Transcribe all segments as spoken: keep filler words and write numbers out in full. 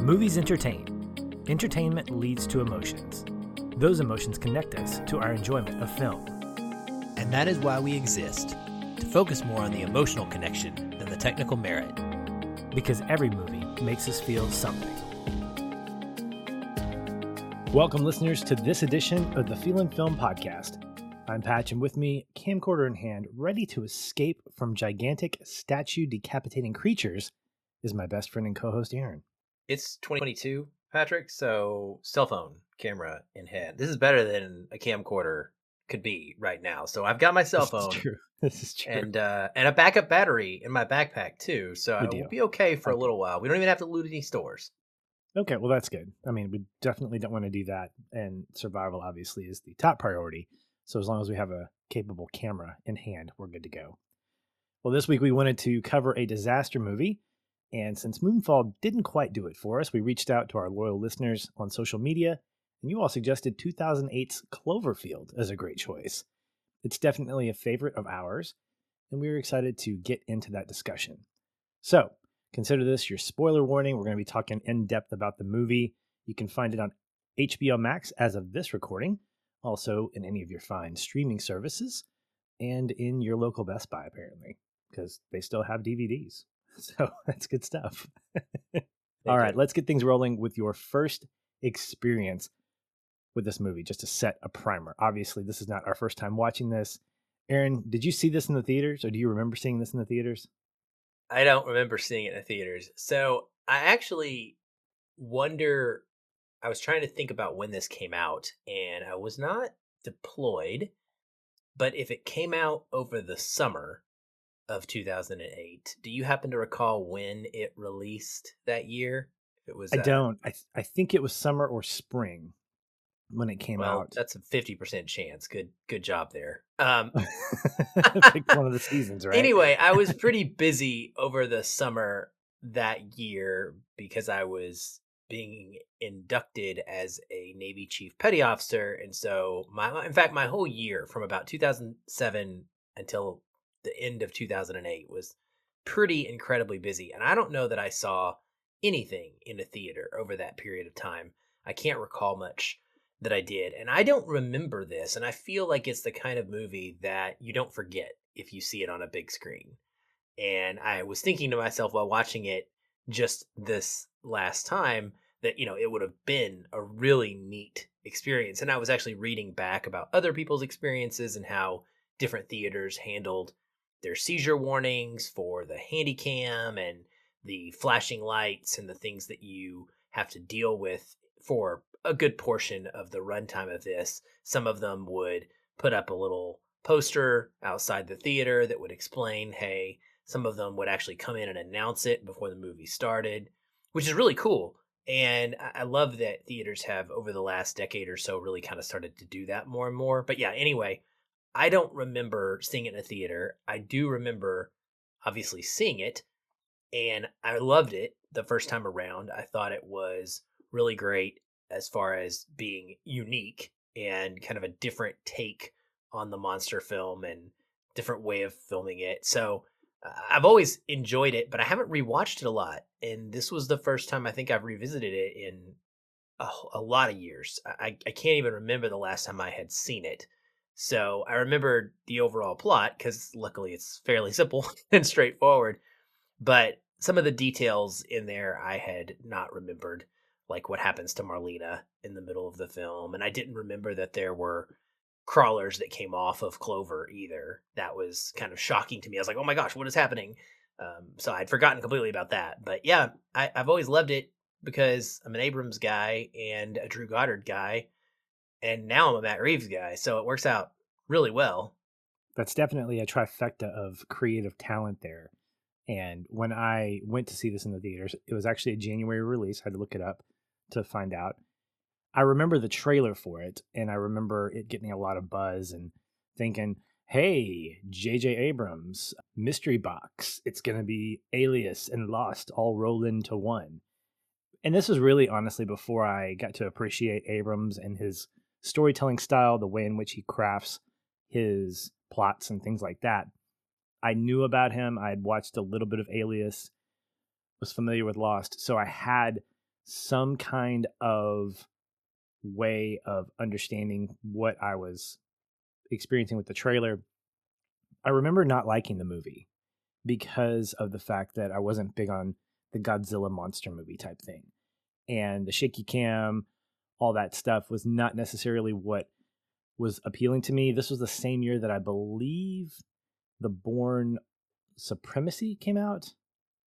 Movies entertain. Entertainment leads to emotions. Those emotions connect us to our enjoyment of film. And that is why we exist, to focus more on the emotional connection than the technical merit. Because every movie makes us feel something. Welcome, listeners, to this edition of the Feeling Film Podcast. I'm Patch, and with me, camcorder in hand, ready to escape from gigantic statue-decapitating creatures, is my best friend and co-host, Aaron. It's twenty twenty-two, Patrick, so cell phone camera in hand. This is better than a camcorder could be right now. So I've got my cell phone. This is true. This is true. And, uh, and a backup battery in my backpack, too, so I will be okay for okay. a little while. We don't even have to loot any stores. Okay, well, that's good. I mean, we definitely don't want to do that, and survival, obviously, is the top priority. So as long as we have a capable camera in hand, we're good to go. Well, this week we wanted to cover a disaster movie, and since Moonfall didn't quite do it for us, we reached out to our loyal listeners on social media, and you all suggested two thousand eight's Cloverfield as a great choice. It's definitely a favorite of ours, and we were excited to get into that discussion. So consider this your spoiler warning. We're going to be talking in depth about the movie. You can find it on H B O Max as of this recording, also in any of your fine streaming services, and in your local Best Buy, apparently, because they still have D V Ds. So that's good stuff. All right, let's get things rolling with your first experience with this movie, just to set a primer. Obviously, this is not our first time watching this. Aaron, did you see this in the theaters, or do you remember seeing this in the theaters? I don't remember seeing it in the theaters. So I actually wonder, I was trying to think about when this came out, and I was not deployed, but if it came out over the summer of two thousand eight, do you happen to recall when it released that year? It was. I uh, don't. I th- I think it was summer or spring when it came well, out. That's a fifty percent chance. Good good job there. Um, Pick one of the seasons, right? Anyway, I was pretty busy over the summer that year because I was being inducted as a Navy Chief Petty Officer. And so, my in fact, my whole year from about two thousand seven until the end of two thousand eight was pretty incredibly busy. And I don't know that I saw anything in a theater over that period of time. I can't recall much that I did. And I don't remember this. And I feel like it's the kind of movie that you don't forget if you see it on a big screen. And I was thinking to myself while watching it just this last time that, you know, it would have been a really neat experience. And I was actually reading back about other people's experiences and how different theaters handled their seizure warnings for the handycam and the flashing lights and the things that you have to deal with for a good portion of the runtime of this. Some of them would put up a little poster outside the theater that would explain, hey, some of them would actually come in and announce it before the movie started, which is really cool. And I love that theaters have, over the last decade or so, really kind of started to do that more and more. But yeah, anyway, I don't remember seeing it in a theater. I do remember obviously seeing it, and I loved it the first time around. I thought it was really great as far as being unique and kind of a different take on the monster film and different way of filming it. So uh, I've always enjoyed it, but I haven't rewatched it a lot. And this was the first time I think I've revisited it in a, a lot of years. I, I can't even remember the last time I had seen it. So I remembered the overall plot because luckily it's fairly simple and straightforward. But some of the details in there I had not remembered, like what happens to Marlena in the middle of the film. And I didn't remember that there were crawlers that came off of Clover either. That was kind of shocking to me. I was like, oh my gosh, what is happening? Um, so I'd forgotten completely about that. But yeah, I, I've always loved it because I'm an Abrams guy and a Drew Goddard guy. And now I'm a Matt Reeves guy. So it works out really well. That's definitely a trifecta of creative talent there. And when I went to see this in the theaters, it was actually a January release. I had to look it up to find out. I remember the trailer for it, and I remember it getting a lot of buzz and thinking, hey, J J Abrams, Mystery Box. It's going to be Alias and Lost all rolled into one. And this was really honestly before I got to appreciate Abrams and his storytelling style, the way in which he crafts his plots and things like that. I knew about him. I had watched a little bit of Alias, was familiar with Lost. So I had some kind of way of understanding what I was experiencing with the trailer. I remember not liking the movie because of the fact that I wasn't big on the Godzilla monster movie type thing. And the shaky cam, all that stuff was not necessarily what was appealing to me. This was the same year that I believe the Bourne Supremacy came out,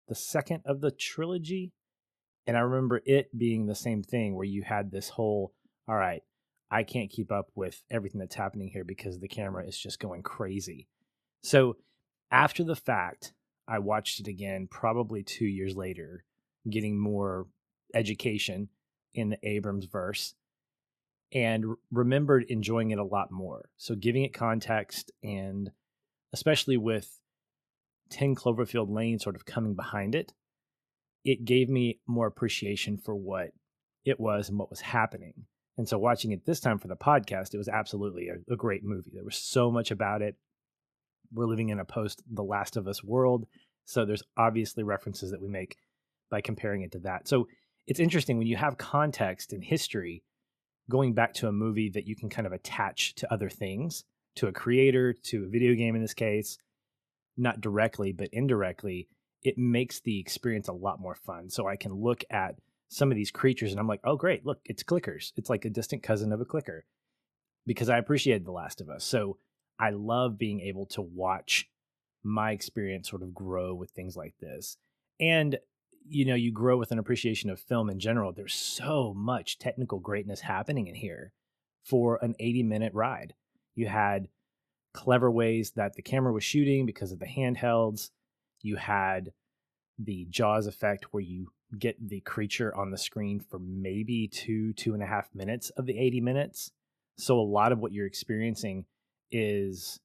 the second of the trilogy. And I remember it being the same thing where you had this whole, all right, I can't keep up with everything that's happening here because the camera is just going crazy. So after the fact, I watched it again probably two years later, getting more education in the Abrams verse and remembered enjoying it a lot more. So giving it context, and especially with ten Cloverfield Lane sort of coming behind it, it gave me more appreciation for what it was and what was happening. And so watching it this time for the podcast, it was absolutely a, a great movie. There was so much about it. We're living in a post-The Last of Us world, so there's obviously references that we make by comparing it to that. So it's interesting when you have context and history going back to a movie that you can kind of attach to other things, to a creator, to a video game in this case, not directly, but indirectly, it makes the experience a lot more fun. So I can look at some of these creatures and I'm like, oh great, look, it's clickers. It's like a distant cousin of a clicker, because I appreciated The Last of Us. So I love being able to watch my experience sort of grow with things like this. And, you know, you grow with an appreciation of film in general. There's so much technical greatness happening in here for an eighty minute ride. You had clever ways that the camera was shooting because of the handhelds. You had the Jaws effect where you get the creature on the screen for maybe two, two and a half minutes of the eighty minutes. So a lot of what you're experiencing is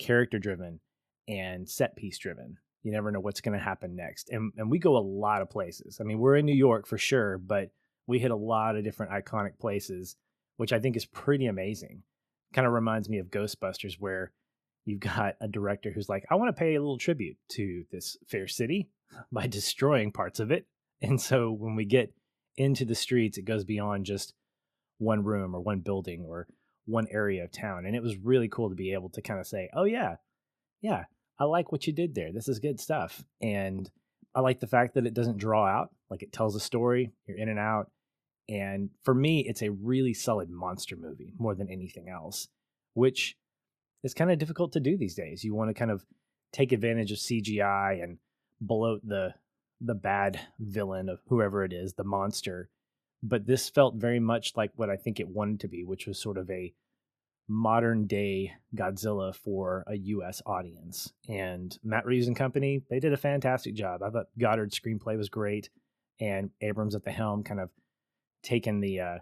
character driven and set piece driven. You never know what's going to happen next. And and we go a lot of places. I mean, we're in New York for sure, but we hit a lot of different iconic places, which I think is pretty amazing. Kind of reminds me of Ghostbusters, where you've got a director who's like, I want to pay a little tribute to this fair city by destroying parts of it. And so when we get into the streets, it goes beyond just one room or one building or one area of town. And it was really cool to be able to kind of say, oh yeah, yeah, I like what you did there. This is good stuff. And I like the fact that it doesn't draw out, like it tells a story, you're in and out. And for me, it's a really solid monster movie more than anything else, which is kind of difficult to do these days. You want to kind of take advantage of C G I and bloat the the bad villain of whoever it is, the monster. But this felt very much like what I think it wanted to be, which was sort of a modern day Godzilla for a U S audience. And Matt Reeves and company, they did a fantastic job. I thought Goddard's screenplay was great, and Abrams at the helm, kind of taking the uh,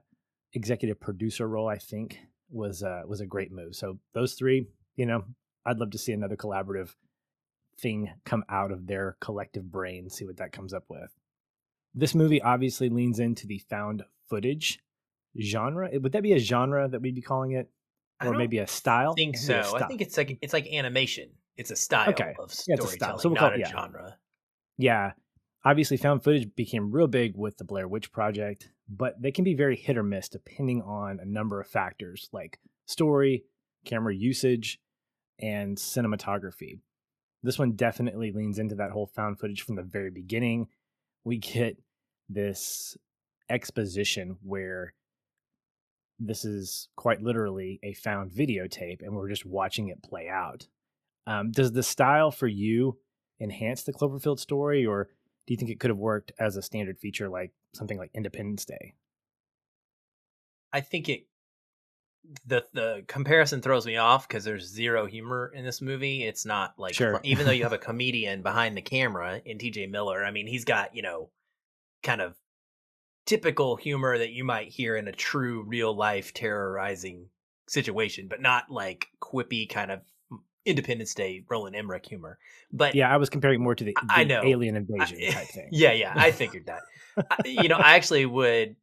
executive producer role, I think was uh, was a great move. So those three, you know, I'd love to see another collaborative thing come out of their collective brain, see what that comes up with. This movie obviously leans into the found footage genre. Would that be a genre that we'd be calling it? Or maybe a style? I think so. I think it's like it's like animation. It's a style okay. of storytelling, yeah, so we'll not it, a yeah. genre. Yeah. Obviously, found footage became real big with the Blair Witch Project, but they can be very hit or miss depending on a number of factors like story, camera usage, and cinematography. This one definitely leans into that whole found footage from the very beginning. We get this exposition where this is quite literally a found videotape, and we're just watching it play out. Um, does the style for you enhance the Cloverfield story, or do you think it could have worked as a standard feature, like something like Independence Day? I think it. The the comparison throws me off because there's zero humor in this movie. It's not like, sure. even though you have a comedian behind the camera in T J Miller, I mean, he's got, you know, kind of typical humor that you might hear in a true real life terrorizing situation, but not like quippy kind of Independence Day Roland Emmerich humor. But yeah, I was comparing more to the, the I know. alien invasion I, type thing. Yeah, yeah, I figured that. I, you know, I actually would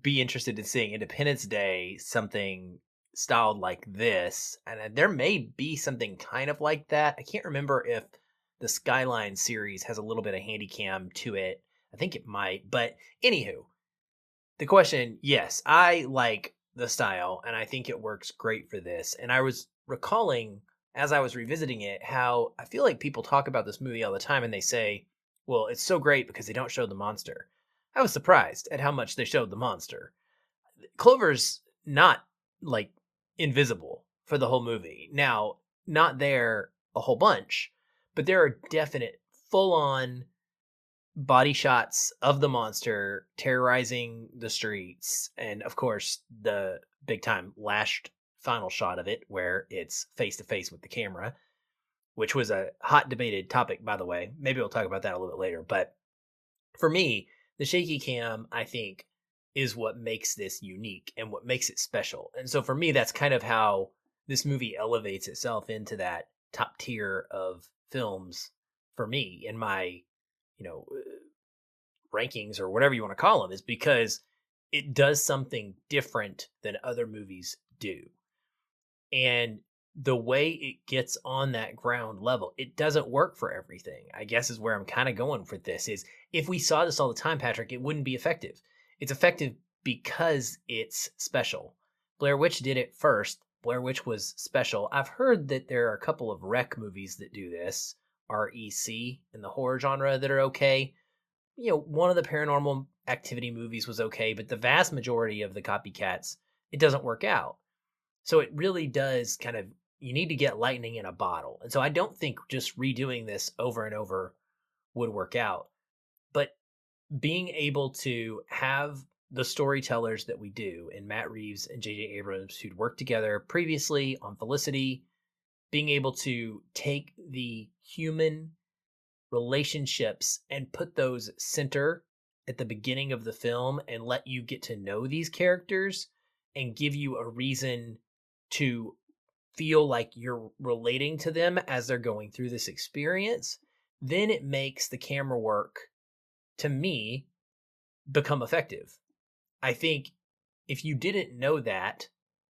be interested in seeing Independence Day something styled like this, and there may be something kind of like that. I can't remember if the Skyline series has a little bit of handy cam to it. I think it might, but anywho, the question, yes, I like the style and I think it works great for this. And I was recalling as I was revisiting it, how I feel like people talk about this movie all the time and they say, well, it's so great because they don't show the monster. I was surprised at how much they showed the monster. Clover's not like invisible for the whole movie. Now, not there a whole bunch, but there are definite full-on body shots of the monster terrorizing the streets. And of course, the big time lashed final shot of it where it's face to face with the camera, which was a hot debated topic, by the way. Maybe we'll talk about that a little bit later. But for me, the shaky cam, I think, is what makes this unique and what makes it special. And so for me, that's kind of how this movie elevates itself into that top tier of films for me in my, you know, rankings or whatever you want to call them, is because it does something different than other movies do. And the way it gets on that ground level, it doesn't work for everything, I guess, is where I'm kind of going for this. Is if we saw this all the time, Patrick, it wouldn't be effective. It's effective because it's special. Blair Witch did it first. Blair Witch was special. I've heard that there are a couple of rec movies that do this, R E C, in the horror genre, that are okay. You know, one of the Paranormal Activity movies was okay, but the vast majority of the copycats, it doesn't work out. So it really does kind of, you need to get lightning in a bottle. And so I don't think just redoing this over and over would work out. But being able to have the storytellers that we do in Matt Reeves and J J Abrams, who'd worked together previously on Felicity, being able to take the human relationships and put those center at the beginning of the film and let you get to know these characters and give you a reason to feel like you're relating to them as they're going through this experience, then it makes the camera work, to me, become effective. I think if you didn't know that,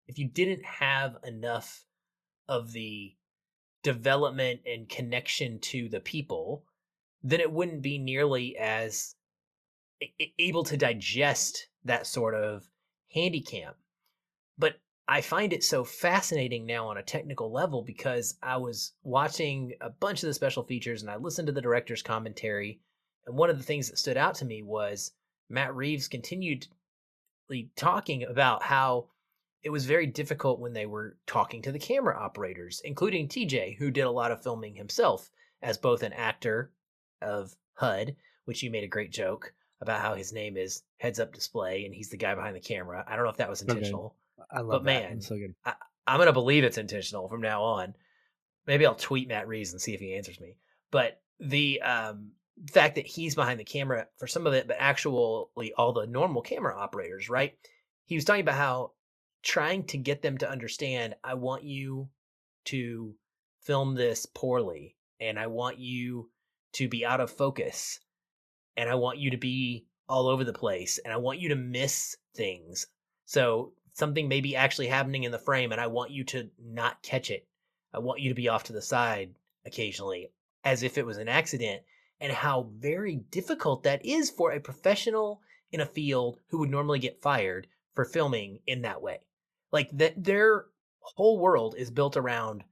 if you didn't have enough of the development and connection to the people, then it wouldn't be nearly as able to digest that sort of handicap. But I find it so fascinating now on a technical level, because I was watching a bunch of the special features and I listened to the director's commentary. And one of the things that stood out to me was Matt Reeves continued talking about how it was very difficult when they were talking to the camera operators, including T J, who did a lot of filming himself as both an actor of H U D, which you made a great joke about how his name is Heads Up Display and he's the guy behind the camera. I don't know if that was intentional. Okay. I love but that. man, so good. I, I'm going to believe it's intentional from now on. Maybe I'll tweet Matt Reeves and see if he answers me. But the um, fact that he's behind the camera for some of it, but actually all the normal camera operators, right? He was talking about how trying to get them to understand, I want you to film this poorly and I want you to be out of focus and I want you to be all over the place and I want you to miss things. So something may be actually happening in the frame and I want you to not catch it. I want you to be off to the side occasionally as if it was an accident, and how very difficult that is for a professional in a field who would normally get fired for filming in that way. Like that, their whole world is built around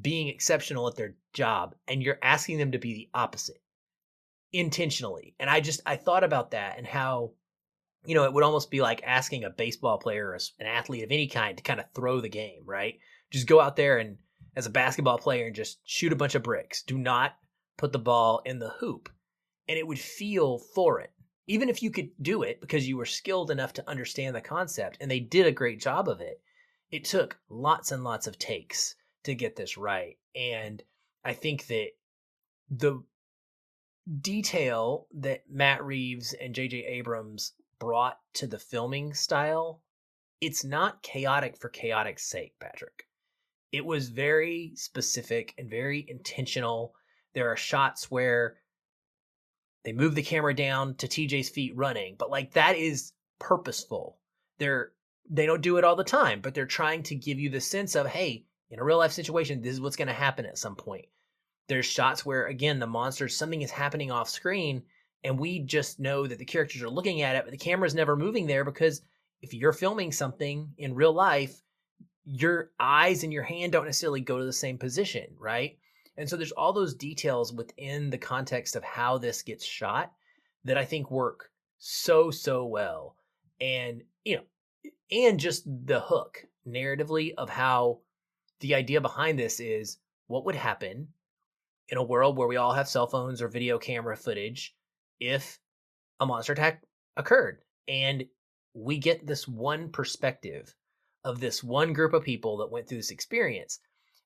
being exceptional at their job, and you're asking them to be the opposite intentionally. And I just, I thought about that and how, you know, it would almost be like asking a baseball player or an athlete of any kind to kind of throw the game, right? Just go out there and as a basketball player and just shoot a bunch of bricks. Do not put the ball in the hoop. And it would feel foreign, even if you could do it because you were skilled enough to understand the concept. And they did a great job of it. It took lots and lots of takes to get this right. And I think that the detail that Matt Reeves and J J Abrams brought to the filming style, it's not chaotic for chaotic's sake, Patrick. It was very specific and very intentional. There are shots where they move the camera down to T J's feet running, but like that is purposeful. They're, they don't do it all the time, but they're trying to give you the sense of, hey, in a real life situation, this is what's going to happen at some point. There's shots where, again, the monster, something is happening off screen and we just know that the characters are looking at it, but the camera's never moving there, because if you're filming something in real life, your eyes and your hand don't necessarily go to the same position, right? And so there's all those details within the context of how this gets shot that I think work so, so well. And, you know, and just the hook narratively of how the idea behind this is what would happen in a world where we all have cell phones or video camera footage if a monster attack occurred. And we get this one perspective of this one group of people that went through this experience.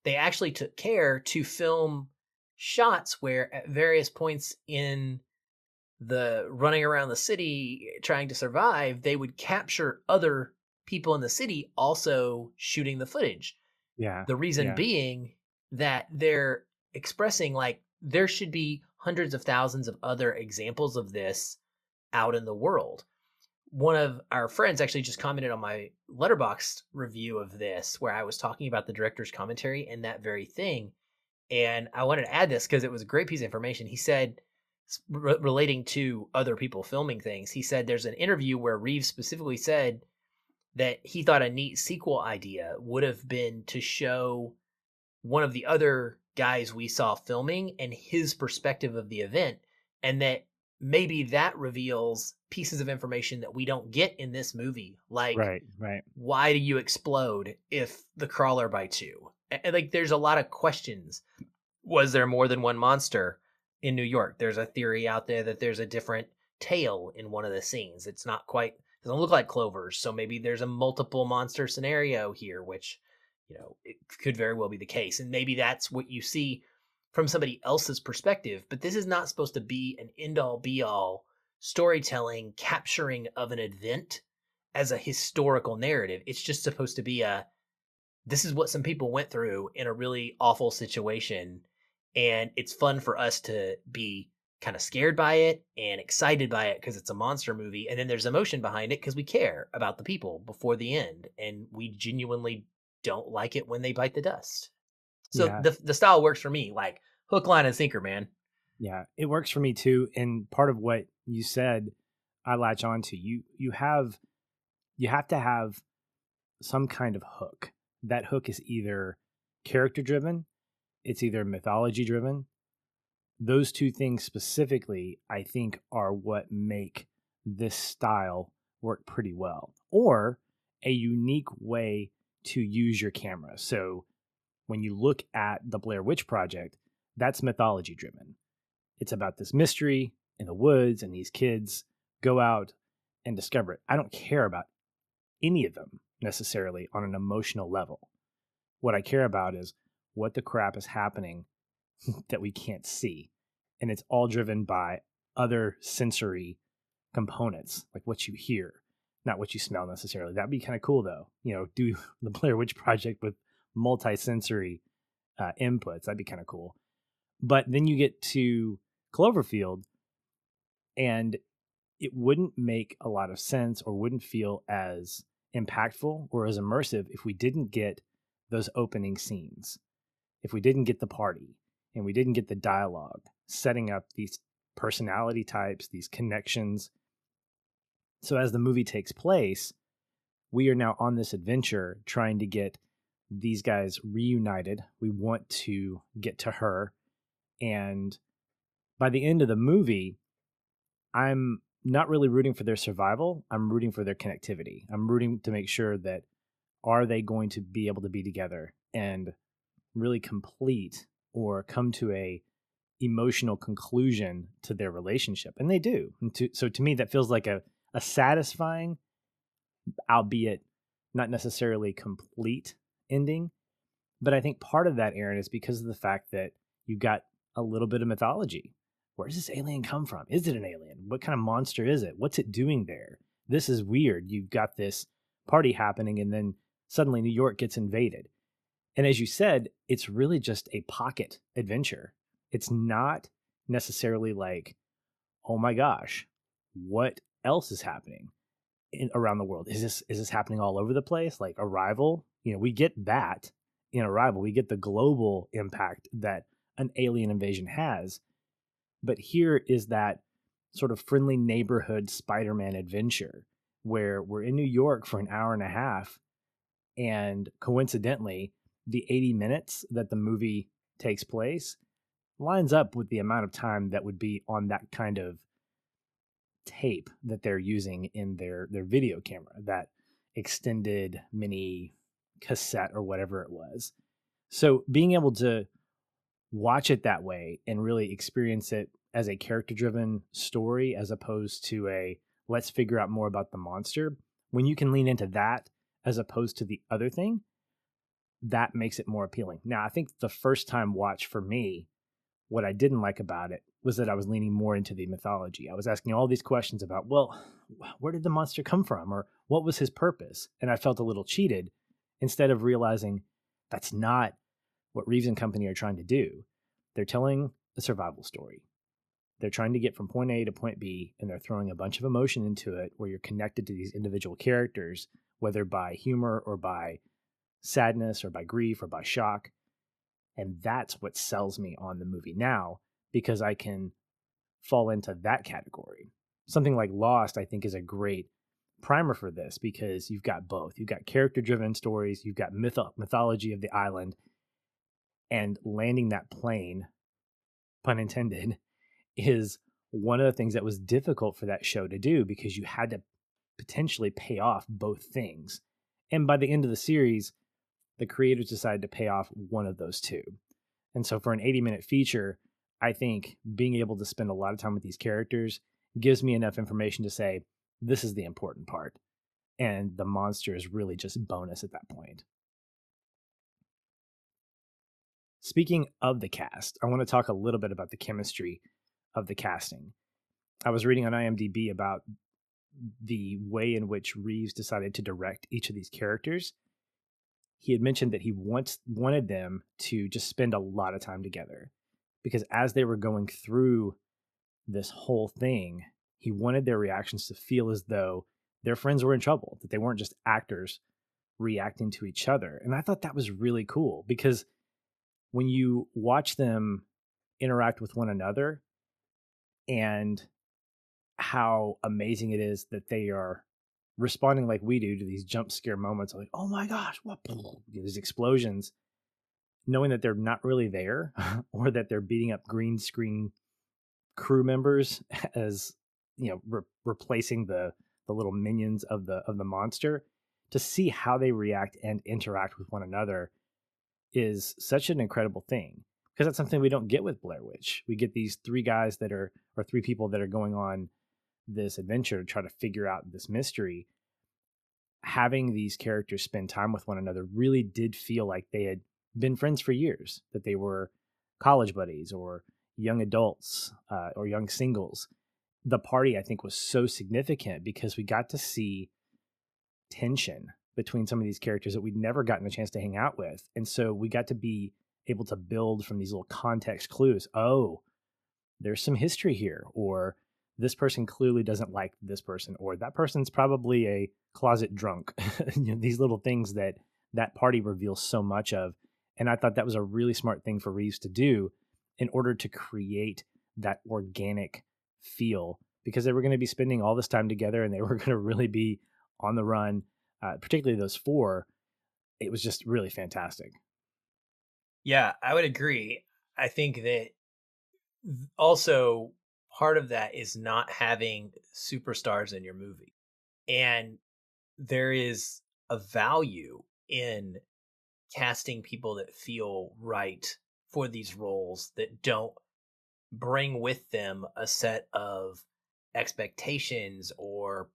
They actually took care to film shots where at various points in the running around the city trying to survive, they would capture other people in the city also shooting the footage. Yeah. The reason yeah. being that they're expressing like there should be hundreds of thousands of other examples of this out in the world. One of our friends actually just commented on my Letterboxd review of this, where I was talking about the director's commentary and that very thing. And I wanted to add this because it was a great piece of information. He said, re- relating to other people filming things, he said there's an interview where Reeves specifically said that he thought a neat sequel idea would have been to show one of the other guys we saw filming and his perspective of the event, and that maybe that reveals pieces of information that we don't get in this movie. Like, right, right. Why do you explode if the crawler bites you? And like, there's a lot of questions. Was there more than one monster in New York? There's a theory out there that there's a different tail in one of the scenes. It's not quite, it doesn't look like Clover's. So maybe there's a multiple monster scenario here, which, you know, it could very well be the case. And maybe that's what you see from somebody else's perspective, but this is not supposed to be an end-all be-all storytelling capturing of an event as a historical narrative. It's just supposed to be a, this is what some people went through in a really awful situation, and it's fun for us to be kind of scared by it and excited by it because it's a monster movie, and then there's emotion behind it because we care about the people before the end, and we genuinely don't like it when they bite the dust. So yeah. the the style works for me, like hook, line, and sinker, man. Yeah, it works for me too. And part of what you said, I latch on to. You you have you have to have some kind of hook. That hook is either character driven, it's either mythology driven. Those two things specifically, I think, are what make this style work pretty well, or a unique way to use your camera. So when you look at the Blair Witch Project, that's mythology driven. It's about this mystery in the woods, and these kids go out and discover it. I don't care about any of them necessarily on an emotional level. What I care about is what the crap is happening that we can't see. And it's all driven by other sensory components, like what you hear, not what you smell necessarily. That'd be kind of cool though. You know, do the Blair Witch Project with multi-sensory uh, inputs. That'd be kind of cool. But then you get to Cloverfield, and it wouldn't make a lot of sense or wouldn't feel as impactful or as immersive if we didn't get those opening scenes, if we didn't get the party, and we didn't get the dialogue, setting up these personality types, these connections. So as the movie takes place, we are now on this adventure trying to get these guys reunited. We want to get to her. And by the end of the movie, I'm not really rooting for their survival. I'm rooting for their connectivity. I'm rooting to make sure that are they going to be able to be together and really complete or come to a emotional conclusion to their relationship. And they do. And to, so to me, that feels like a, a satisfying, albeit not necessarily complete, ending. But I think part of that, Aaron, is because of the fact that you got a little bit of mythology. Where does this alien come from? Is it an alien? What kind of monster is it? What's it doing there? This is weird. You've got this party happening, and then suddenly New York gets invaded. And as you said, it's really just a pocket adventure. It's not necessarily like, oh my gosh, what else is happening in, around the world? Is this is this happening all over the place? Like Arrival? You know, we get that in Arrival. We get the global impact that an alien invasion has. But here is that sort of friendly neighborhood Spider-Man adventure where we're in New York for an hour and a half. And coincidentally, the eighty minutes that the movie takes place lines up with the amount of time that would be on that kind of tape that they're using in their, their video camera, that extended mini cassette or whatever it was. So being able to watch it that way and really experience it as a character-driven story, as opposed to a let's figure out more about the monster, when you can lean into that as opposed to the other thing, that makes it more appealing. Now, I think the first time watch for me, what I didn't like about it was that I was leaning more into the mythology. I was asking all these questions about, well, where did the monster come from? Or what was his purpose? And I felt a little cheated instead of realizing that's not what Reeves and company are trying to do. They're telling a survival story. They're trying to get from point A to point B, and they're throwing a bunch of emotion into it where you're connected to these individual characters, whether by humor or by sadness or by grief or by shock. And that's what sells me on the movie now, because I can fall into that category. Something like Lost, I think, is a great primer for this, because you've got both. You've got character-driven stories, you've got myth- mythology of the island, and landing that plane, pun intended, is one of the things that was difficult for that show to do, because you had to potentially pay off both things. And by the end of the series, the creators decided to pay off one of those two. And so for an eighty-minute feature, I think being able to spend a lot of time with these characters gives me enough information to say, this is the important part. And the monster is really just bonus at that point. Speaking of the cast, I want to talk a little bit about the chemistry of the casting. I was reading on IMDb about the way in which Reeves decided to direct each of these characters. He had mentioned that he once wanted them to just spend a lot of time together, because as they were going through this whole thing, he wanted their reactions to feel as though their friends were in trouble, that they weren't just actors reacting to each other. And I thought that was really cool, because when you watch them interact with one another and how amazing it is that they are responding like we do to these jump scare moments, like, oh my gosh, what, these explosions, knowing that they're not really there or that they're beating up green screen crew members as, you know, re- replacing the, the little minions of the, of the monster, to see how they react and interact with one another is such an incredible thing, because that's something we don't get with Blair Witch. We get these three guys that are, or three people that are going on this adventure to try to figure out this mystery. Having these characters spend time with one another really did feel like they had been friends for years, that they were college buddies or young adults uh, or young singles. The party, I think, was so significant because we got to see tension between some of these characters that we'd never gotten a chance to hang out with. And so we got to be able to build from these little context clues. Oh, there's some history here, or this person clearly doesn't like this person, or that person's probably a closet drunk. You know, these little things that that party reveals so much of. And I thought that was a really smart thing for Reeves to do in order to create that organic feel, because they were going to be spending all this time together and they were going to really be on the run, uh, particularly those four. It was just really fantastic. Yeah, I would agree. I think that also part of that is not having superstars in your movie. And there is a value in casting people that feel right for these roles, that don't bring with them a set of expectations or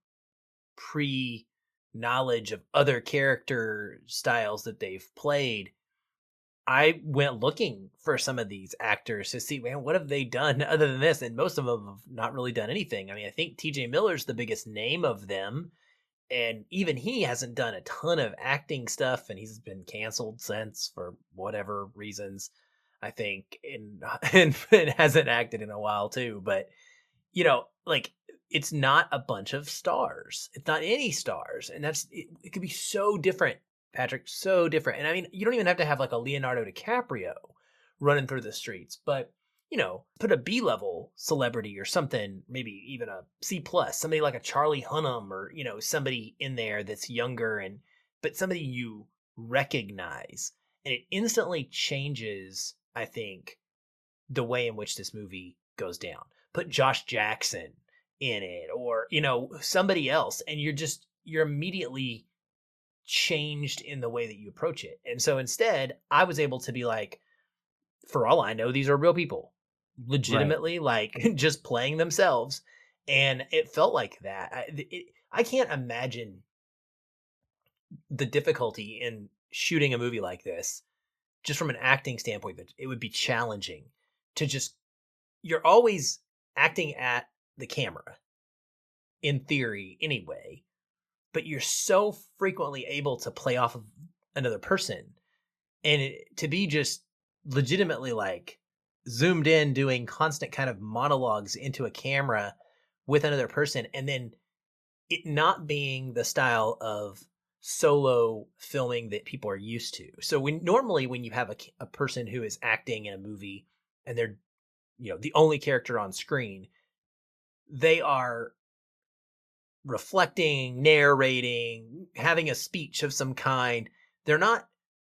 pre-knowledge of other character styles that they've played. I went looking for some of these actors to see, man, what have they done other than this? And most of them have not really done anything. I mean, I think T J Miller's the biggest name of them, and even he hasn't done a ton of acting stuff, and he's been canceled since for whatever reasons, I think, and, and, and hasn't acted in a while too. But, you know, like, it's not a bunch of stars. It's not any stars. And that's, it, it could be so different, Patrick, so different. And I mean, you don't even have to have like a Leonardo DiCaprio running through the streets, but you know, put a B-level celebrity or something, maybe even a C plus, somebody like a Charlie Hunnam or, you know, somebody in there that's younger and, but somebody you recognize, and it instantly changes, I think, the way in which this movie goes down. Put Josh Jackson in it or, you know, somebody else, and you're just, you're immediately changed in the way that you approach it. And so instead, I was able to be like, for all I know, these are real people, legitimately, right. like just playing themselves. And it felt like that. I, it, I can't imagine the difficulty in shooting a movie like this, just from an acting standpoint, but it would be challenging to just, you're always acting at the camera in theory anyway, but you're so frequently able to play off of another person, and it, to be just legitimately like zoomed in doing constant kind of monologues into a camera with another person. And then it not being the style of solo filming that people are used to. So when normally when you have a, a person who is acting in a movie and they're, you know, the only character on screen, they are reflecting, narrating, having a speech of some kind. They're not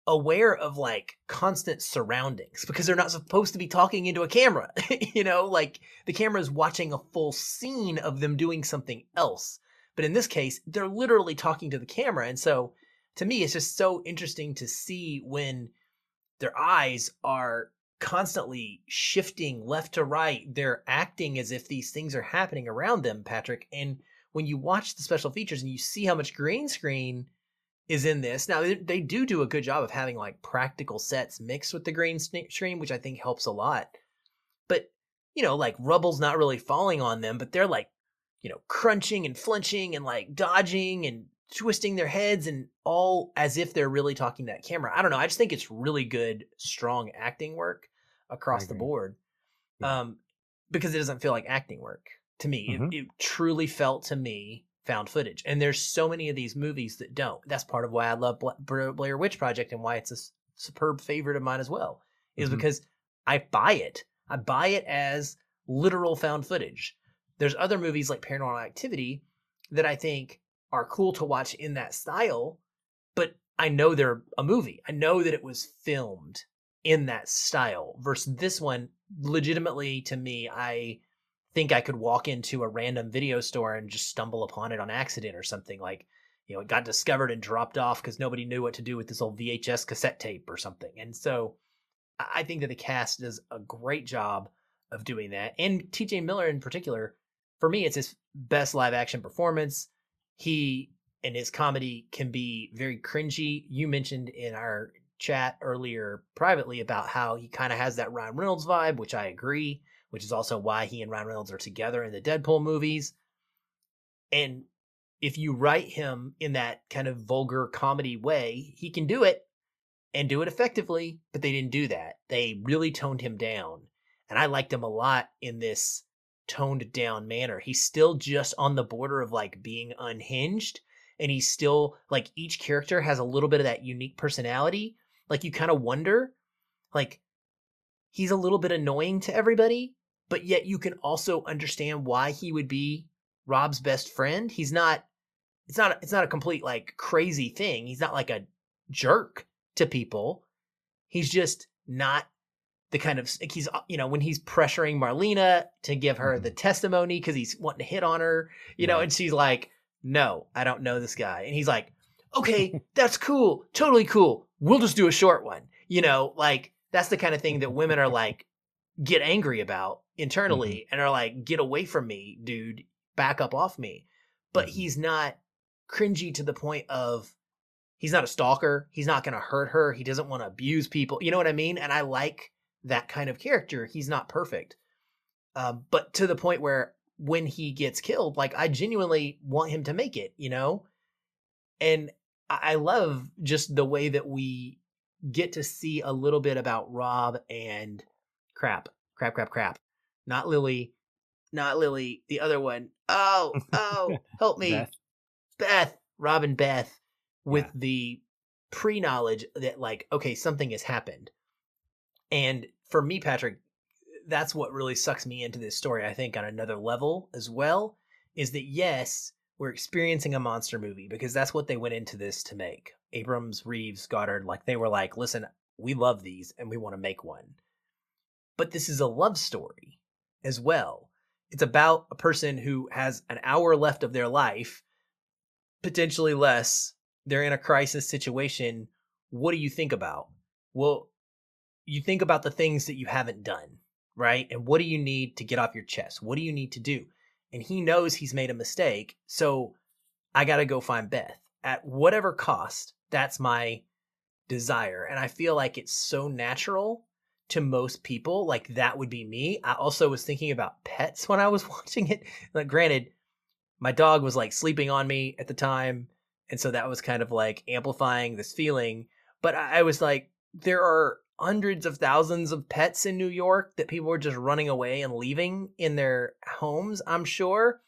aware of like constant surroundings because they're not supposed to be talking into a camera. You know, like the camera is watching a full scene of them doing something else. But in this case, they're literally talking to the camera. And so to me, it's just so interesting to see when their eyes are constantly shifting left to right. They're acting as if these things are happening around them, Patrick. And when you watch the special features and you see how much green screen is in this, now they do do a good job of having like practical sets mixed with the green screen, which I think helps a lot. But, you know, like rubble's not really falling on them, but they're like, you know, crunching and flinching and like dodging and twisting their heads and all as if they're really talking to that camera. I don't know. I just think it's really good, strong acting work across the board. Yeah. Um, because it doesn't feel like acting work to me. Mm-hmm. It, it truly felt to me found footage. And there's so many of these movies that don't. That's part of why I love Bla- Blair Witch Project and why it's a superb favorite of mine as well, is mm-hmm. because I buy it. I buy it as literal found footage. There's other movies like Paranormal Activity that I think are cool to watch in that style, but I know they're a movie. I know that it was filmed in that style versus this one. Legitimately, to me, I think I could walk into a random video store and just stumble upon it on accident or something. Like, you know, it got discovered and dropped off because nobody knew what to do with this old V H S cassette tape or something. And so I think that the cast does a great job of doing that. And T J Miller in particular, for me, it's his best live action performance. He and his comedy can be very cringy. You mentioned in our chat earlier privately about how he kind of has that Ryan Reynolds vibe, which I agree, which is also why he and Ryan Reynolds are together in the Deadpool movies. And if you write him in that kind of vulgar comedy way, he can do it and do it effectively, but they didn't do that. They really toned him down. And I liked him a lot in this toned down manner. He's still just on the border of like being unhinged, and he's still like each character has a little bit of that unique personality. Like you kind of wonder, like he's a little bit annoying to everybody, but yet you can also understand why he would be Rob's best friend. He's not, it's not, it's not a complete like crazy thing. He's not like a jerk to people. He's just not the kind of, like he's, you know, when he's pressuring Marlena to give her mm-hmm. the testimony because he's wanting to hit on her, you right. know, and she's like, no, I don't know this guy. And he's like, okay, that's cool. Totally cool. We'll just do a short one. You know, like that's the kind of thing that women are like, get angry about internally mm-hmm. and are like, get away from me, dude, back up off me. But mm-hmm. he's not cringy to the point of, he's not a stalker. He's not going to hurt her. He doesn't want to abuse people. You know what I mean? And I like that kind of character. He's not perfect. Uh, but to the point where when he gets killed, like I genuinely want him to make it, you know? And I love just the way that we get to see a little bit about Rob and crap, crap, crap, crap. Not Lily, not Lily. The other one. Oh, oh, help me. Beth. Beth, Rob and Beth with yeah. the pre-knowledge that like, okay, something has happened. And for me, Patrick, that's what really sucks me into this story, I think, on another level as well, is that, yes, we're experiencing a monster movie because that's what they went into this to make. Abrams, Reeves, Goddard, like they were like, listen, we love these and we want to make one. But this is a love story as well. It's about a person who has an hour left of their life, potentially less. They're in a crisis situation. What do you think about? Well, you think about the things that you haven't done, right? And what do you need to get off your chest? What do you need to do? And he knows he's made a mistake. So I got to go find Beth at whatever cost. That's my desire. And I feel like it's so natural to most people. Like that would be me. I also was thinking about pets when I was watching it. Like, granted, my dog was like sleeping on me at the time. And so that was kind of like amplifying this feeling. But I, I was like, there are hundreds of thousands of pets in New York that people are just running away and leaving in their homes, I'm sure.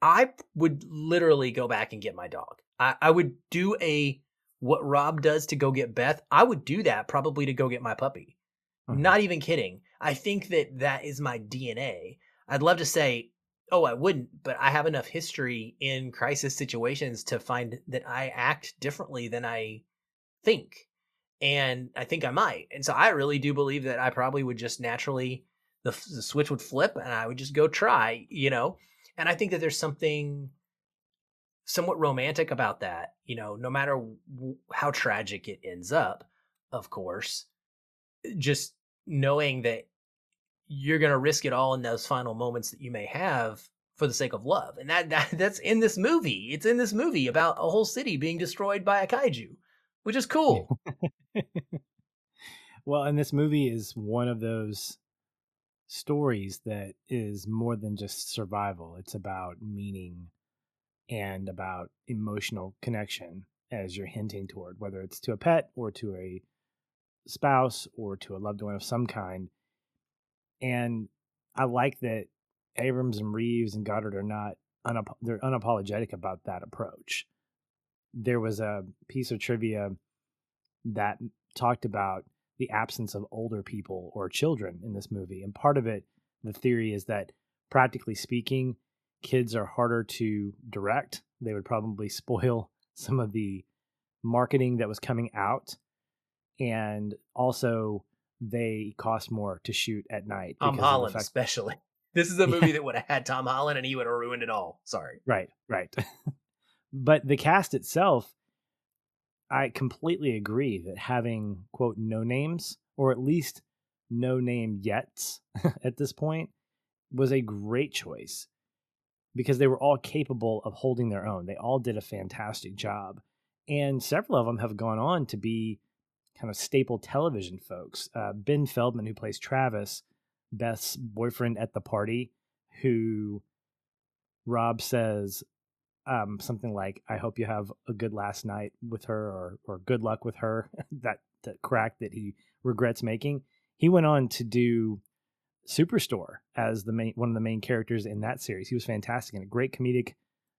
I would literally go back and get my dog. I, I would do a what Rob does to go get Beth. I would do that probably to go get my puppy. Mm-hmm. Not even kidding. I think that that is my D N A. I'd love to say, oh, I wouldn't, but I have enough history in crisis situations to find that I act differently than I think. And I think I might. And so I really do believe that I probably would just naturally, the, the switch would flip and I would just go try, you know? And I think that there's something somewhat romantic about that, you know, no matter w- how tragic it ends up, of course, just knowing that you're going to risk it all in those final moments that you may have for the sake of love. And that, that that's in this movie. It's in this movie about a whole city being destroyed by a kaiju, which is cool. Well, and this movie is one of those stories that is more than just survival. It's about meaning and about emotional connection, as you're hinting toward, whether it's to a pet or to a spouse or to a loved one of some kind. And I like that Abrams and Reeves and Goddard are not, unap- they're unapologetic about that approach. There was a piece of trivia that talked about the absence of older people or children in this movie. And part of it, the theory is that practically speaking, kids are harder to direct. They would probably spoil some of the marketing that was coming out. And also, they cost more to shoot at night. Tom Holland, fact- especially. This is a movie yeah. that would have had Tom Holland and he would have ruined it all. Sorry. Right, right. But the cast itself, I completely agree that having, quote, no names, or at least no name yet at this point, was a great choice because they were all capable of holding their own. They all did a fantastic job. And several of them have gone on to be kind of staple television folks. Uh, Ben Feldman, who plays Travis, Beth's boyfriend at the party, who Rob says um, something like, I hope you have a good last night with her, or or good luck with her, that, that crack that he regrets making. He went on to do Superstore as the main, one of the main characters in that series. He was fantastic and a great comedic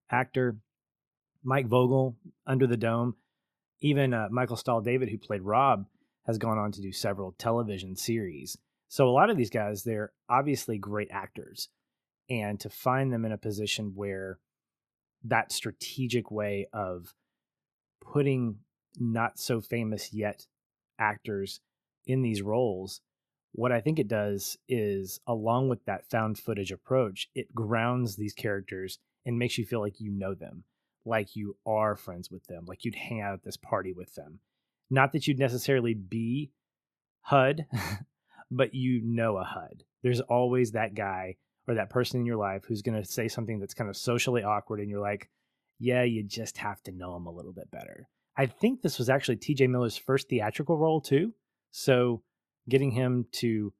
actor. Mike Vogel, Under the Dome. Even uh, Michael Stahl David, who played Rob, has gone on to do several television series. So a lot of these guys, they're obviously great actors. And to find them in a position where that strategic way of putting not so famous yet actors in these roles, what I think it does is, along with that found footage approach, it grounds these characters and makes you feel like you know them. Like you are friends with them, like you'd hang out at this party with them. Not that you'd necessarily be H U D, but you know a H U D. There's always that guy or that person in your life who's going to say something that's kind of socially awkward, and you're like, yeah, you just have to know him a little bit better. I think this was actually T J Miller's first theatrical role too, so getting him to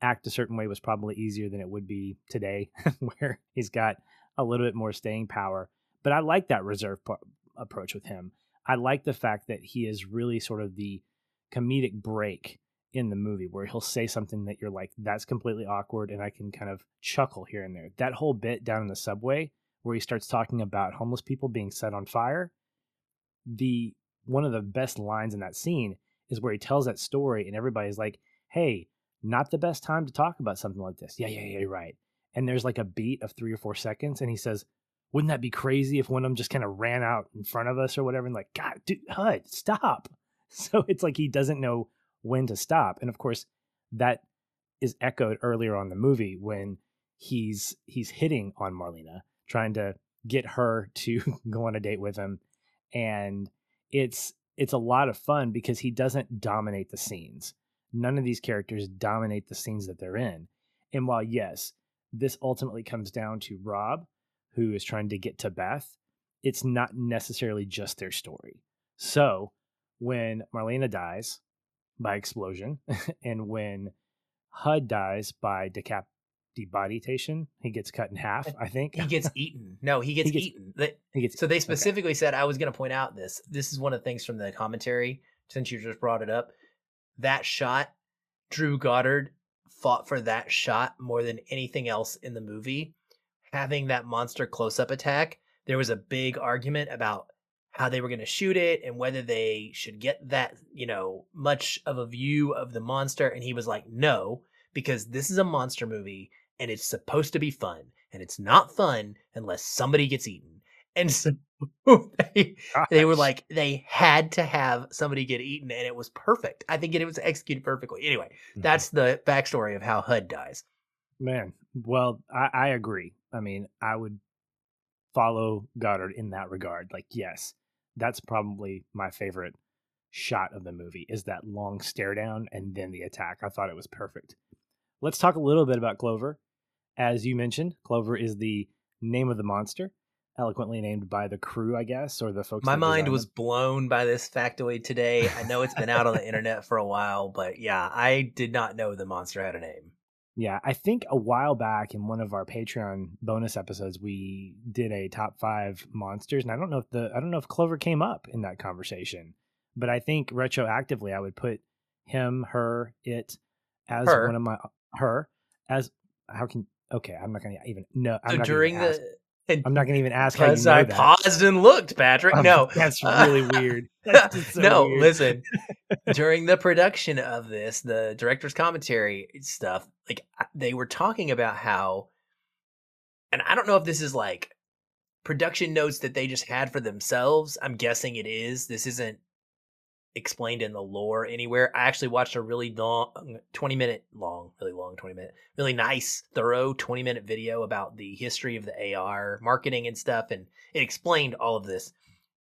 act a certain way was probably easier than it would be today, where he's got a little bit more staying power. But I like that reserve p- approach with him. I like the fact that he is really sort of the comedic break in the movie, where he'll say something that you're like, that's completely awkward, and I can kind of chuckle here and there. That whole bit down in the subway where he starts talking about homeless people being set on fire, the one of the best lines in that scene is where he tells that story and everybody's like, hey, not the best time to talk about something like this. Yeah, yeah, yeah, you're right. And there's like a beat of three or four seconds. And he says, wouldn't that be crazy if one of them just kind of ran out in front of us or whatever? And like, God, dude, H U D, stop. So it's like he doesn't know when to stop. And of course, that is echoed earlier on the movie when he's he's hitting on Marlena, trying to get her to go on a date with him. And it's it's a lot of fun because he doesn't dominate the scenes. None of these characters dominate the scenes that they're in. And while, yes, this ultimately comes down to Rob, who is trying to get to Beth, it's not necessarily just their story. So when Marlena dies by explosion and when H U D dies by decap- decapitation, he gets cut in half, I think. He gets eaten. No, he gets, he gets eaten. He gets, so they specifically okay. said, I was going to point out this. This is one of the things from the commentary, since you just brought it up. That shot, Drew Goddard fought for that shot more than anything else in the movie. Having that monster close-up attack, there was a big argument about how they were going to shoot it and whether they should get that, you know, much of a view of the monster. And he was like, no, because this is a monster movie and it's supposed to be fun, and it's not fun unless somebody gets eaten. And so they, they were like, they had to have somebody get eaten, and it was perfect. I think it was executed perfectly. Anyway, mm-hmm. That's the backstory of how H U D dies. Man, well, I, I agree. I mean, I would follow Goddard in that regard. Like, yes, that's probably my favorite shot of the movie is that long stare down and then the attack. I thought it was perfect. Let's talk a little bit about Clover. As you mentioned, Clover is the name of the monster, eloquently named by the crew, I guess, or the folks. My mind was it. blown by this factoid today. I know it's been out on the internet for a while, but yeah, I did not know the monster had a name. Yeah, I think a while back in one of our Patreon bonus episodes, we did a top five monsters, and I don't know if the I don't know if Clover came up in that conversation, but I think retroactively I would put him, her, it as her. one of my her as how can okay I'm not gonna even no I'm so not during gonna the ask, I'm not gonna even ask how you know I that. Paused and looked, Patrick. Um, no, that's really weird. That's just so no, weird. Listen. During the production of this, the director's commentary stuff, like they were talking about how, and I don't know if this is like production notes that they just had for themselves. I'm guessing it is. This isn't explained in the lore anywhere. I actually watched a really long, twenty minute long, really long twenty minute, really nice, thorough twenty minute video about the history of the A R marketing and stuff. And it explained all of this.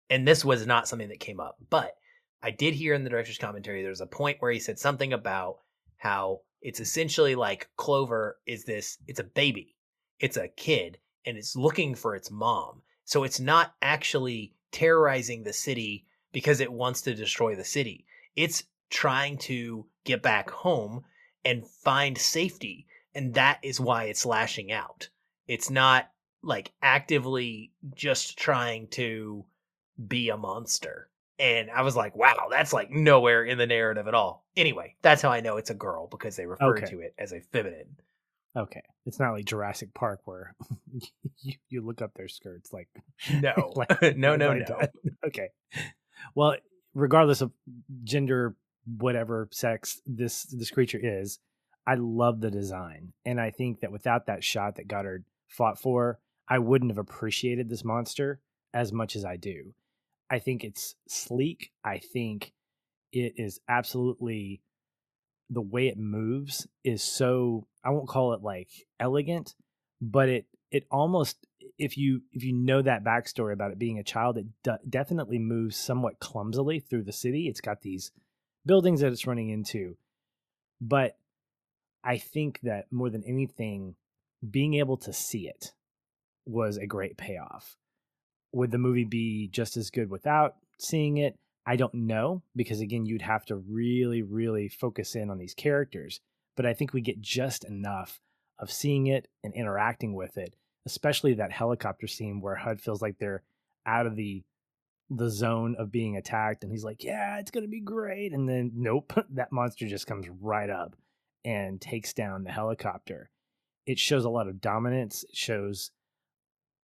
And this was not something that came up, but I did hear in the director's commentary, there's a point where he said something about how it's essentially like Clover is this, it's a baby, it's a kid, and it's looking for its mom. So it's not actually terrorizing the city because it wants to destroy the city. It's trying to get back home and find safety. And that is why it's lashing out. It's not like actively just trying to be a monster. And I was like, wow, that's like nowhere in the narrative at all. Anyway, that's how I know it's a girl, because they refer okay. to it as a feminine. Okay. It's not like Jurassic Park where you, you look up their skirts like... No. like, no, no, no. Done. Okay. Well, regardless of gender, whatever sex this, this creature is, I love the design. And I think that without that shot that Goddard fought for, I wouldn't have appreciated this monster as much as I do. I think it's sleek. I think it is absolutely, the way it moves is so, I won't call it like elegant, but it it almost, if you if you know that backstory about it being a child, it de- definitely moves somewhat clumsily through the city. It's got these buildings that it's running into. But I think that more than anything, being able to see it was a great payoff. Would the movie be just as good without seeing it? I don't know, because again, you'd have to really, really focus in on these characters. But I think we get just enough of seeing it and interacting with it, especially that helicopter scene where H U D feels like they're out of the the zone of being attacked. And he's like, yeah, it's going to be great. And then, nope, that monster just comes right up and takes down the helicopter. It shows a lot of dominance. It shows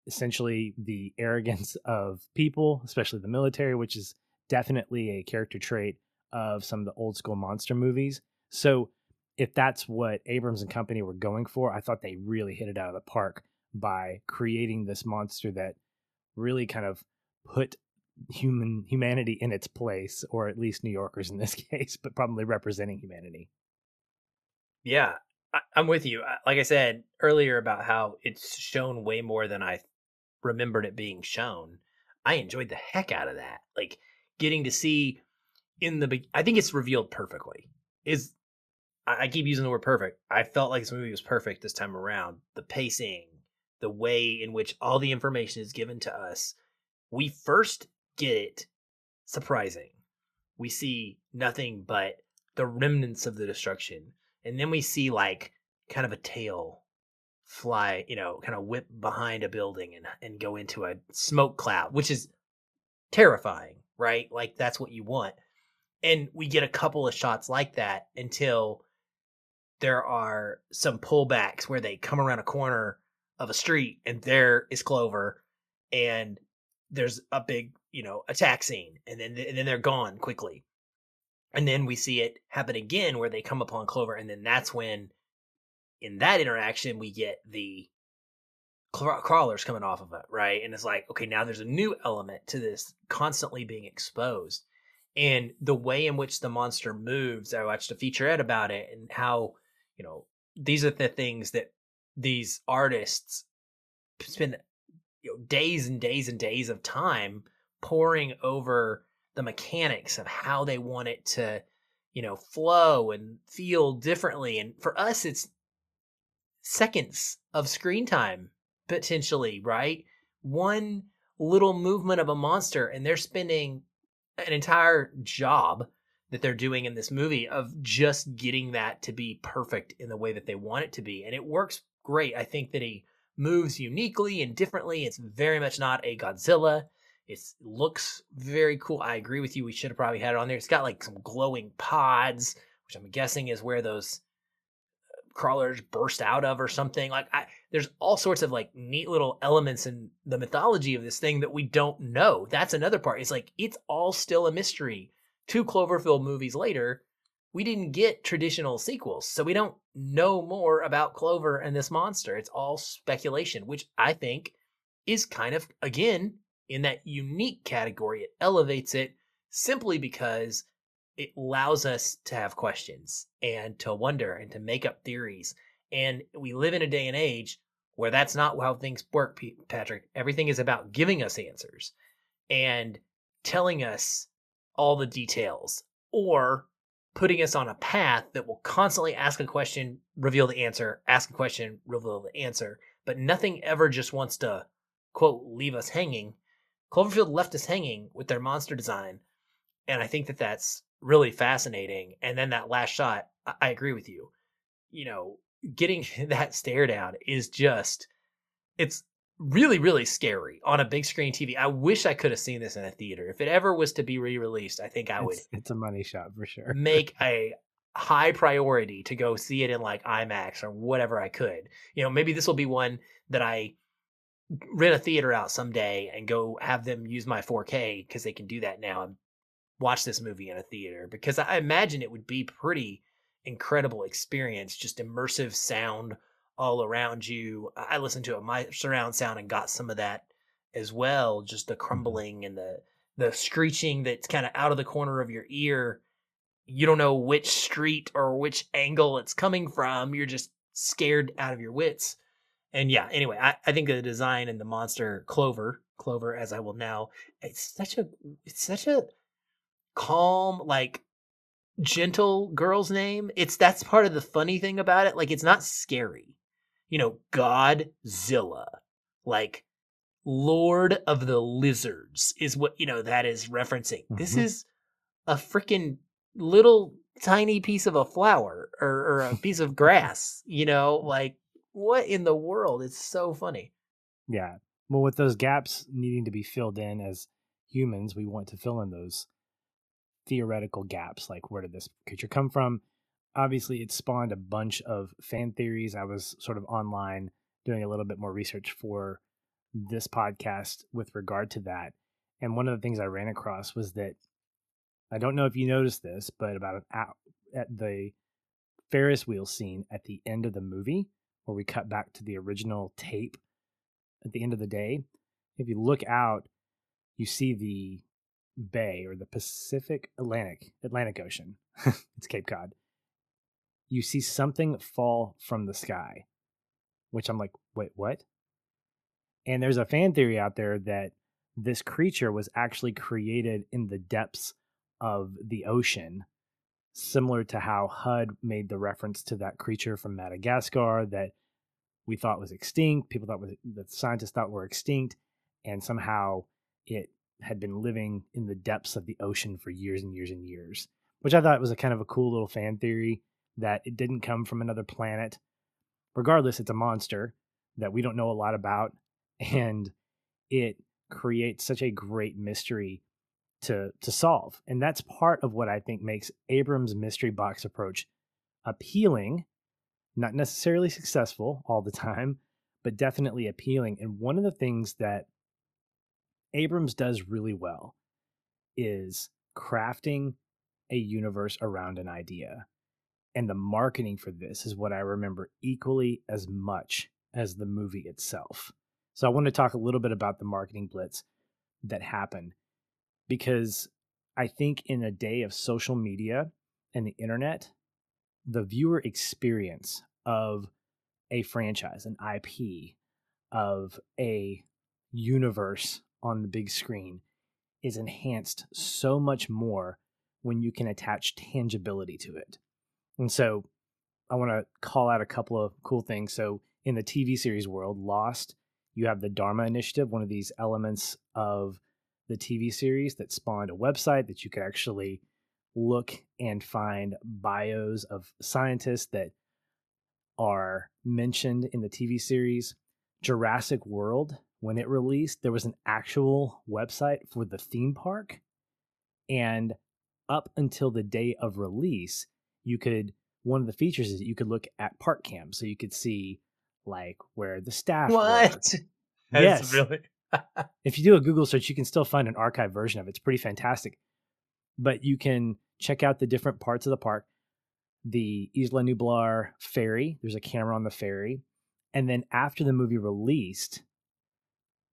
essentially the arrogance of people, especially the military, which is definitely a character trait of some of the old school monster movies. So if that's what Abrams and company were going for, I thought they really hit it out of the park by creating this monster that really kind of put human humanity in its place, or at least New Yorkers in this case, but probably representing humanity. Yeah, I, I'm with you. Like I said earlier about how it's shown way more than I remembered it being shown. I enjoyed the heck out of that. Like getting to see in the, I think it's revealed perfectly. Is I keep using the word perfect. I felt like this movie was perfect this time around. The pacing, the way in which all the information is given to us. We first get it surprising. We see nothing but the remnants of the destruction. And then we see like kind of a tail fly, you know, kind of whip behind a building and, and go into a smoke cloud, which is terrifying, right? Like that's what you want. And we get a couple of shots like that until there are some pullbacks where they come around a corner of a street and there is Clover and there's a big, you know, attack scene, and then and then they're gone quickly. And then we see it happen again where they come upon Clover, and then that's when in that interaction we get the craw- crawlers coming off of it, right? And it's like, okay, now there's a new element to this constantly being exposed. And the way in which the monster moves, I watched a featurette about it and how, you know, these are the things that these artists spend, you know, days and days and days of time pouring over the mechanics of how they want it to, you know, flow and feel differently. And for us, it's seconds of screen time, potentially, right? One little movement of a monster, and they're spending an entire job that they're doing in this movie of just getting that to be perfect in the way that they want it to be. And it works great. I think that he moves uniquely and differently. It's very much not a Godzilla. It looks very cool. I agree with you. We should have probably had it on there. It's got like some glowing pods, which I'm guessing is where those crawlers burst out of or something. Like I, there's all sorts of like neat little elements in the mythology of this thing that we don't know. That's another part. It's like, it's all still a mystery. Two Cloverfield movies later, we didn't get traditional sequels. So we don't know more about Clover and this monster. It's all speculation, which I think is kind of, again, in that unique category. It elevates it simply because it allows us to have questions and to wonder and to make up theories. And we live in a day and age where that's not how things work, Patrick. Everything is about giving us answers and telling us all the details or putting us on a path that will constantly ask a question, reveal the answer, ask a question, reveal the answer. But nothing ever just wants to, quote, leave us hanging. Cloverfield left us hanging with their monster design. And I think that that's really fascinating. And then that last shot, I agree with you. You know, getting that stare down is just, it's really, really scary on a big screen T V. I wish I could have seen this in a theater. If it ever was to be re-released, I think I would. It's, it's a money shot for sure. Make a high priority to go see it in like IMAX or whatever I could. You know, maybe this will be one that I rent a theater out someday and go have them use my four K because they can do that now and watch this movie in a theater, because I imagine it would be pretty incredible experience, just immersive sound all around you. I listened to it, my surround sound, and got some of that as well. Just the crumbling and the, the screeching that's kind of out of the corner of your ear. You don't know which street or which angle it's coming from. You're just scared out of your wits. And yeah, anyway, I, I think the design and the monster Clover, Clover, as I will now, it's such a, it's such a calm, like gentle girl's name. It's, that's part of the funny thing about it. Like, it's not scary, you know, Godzilla, like Lord of the Lizards is what, you know, that is referencing. Mm-hmm. This is a freaking little tiny piece of a flower or, or a piece of grass, you know, like what in the world? It's so funny. Yeah. Well, with those gaps needing to be filled in as humans, we want to fill in those theoretical gaps, like where did this creature come from? Obviously, it spawned a bunch of fan theories. I was sort of online doing a little bit more research for this podcast with regard to that. And one of the things I ran across was that, I don't know if you noticed this, but about an hour, at the Ferris wheel scene at the end of the movie where we cut back to the original tape at the end of the day. If you look out, you see the bay or the Pacific Atlantic, Atlantic Ocean. It's Cape Cod. You see something fall from the sky, which I'm like, wait, what? And there's a fan theory out there that this creature was actually created in the depths of the ocean, similar to how H U D made the reference to that creature from Madagascar that we thought was extinct. People thought was, the scientists thought were extinct, and somehow it had been living in the depths of the ocean for years and years and years, which I thought was a kind of a cool little fan theory that it didn't come from another planet. Regardless, it's a monster that we don't know a lot about, and it creates such a great mystery to to solve. And that's part of what I think makes Abrams' mystery box approach appealing, not necessarily successful all the time, but definitely appealing. And one of the things that Abrams does really well is crafting a universe around an idea. And the marketing for this is what I remember equally as much as the movie itself. So I want to talk a little bit about the marketing blitz that happened, because I think in a day of social media and the internet, the viewer experience of a franchise, an I P, of a universe on the big screen is enhanced so much more when you can attach tangibility to it. And so I want to call out a couple of cool things. So in the T V series world, Lost, you have the Dharma Initiative, one of these elements of the T V series that spawned a website that you could actually look and find bios of scientists that are mentioned in the T V series. Jurassic World, when it released, there was an actual website for the theme park. And up until the day of release, you could, one of the features is that you could look at park cam. So you could see like where the staff What? Were. Yes. Really? If you do a Google search, you can still find an archived version of it. It's pretty fantastic. But you can check out the different parts of the park. The Isla Nublar ferry, there's a camera on the ferry. And then after the movie released,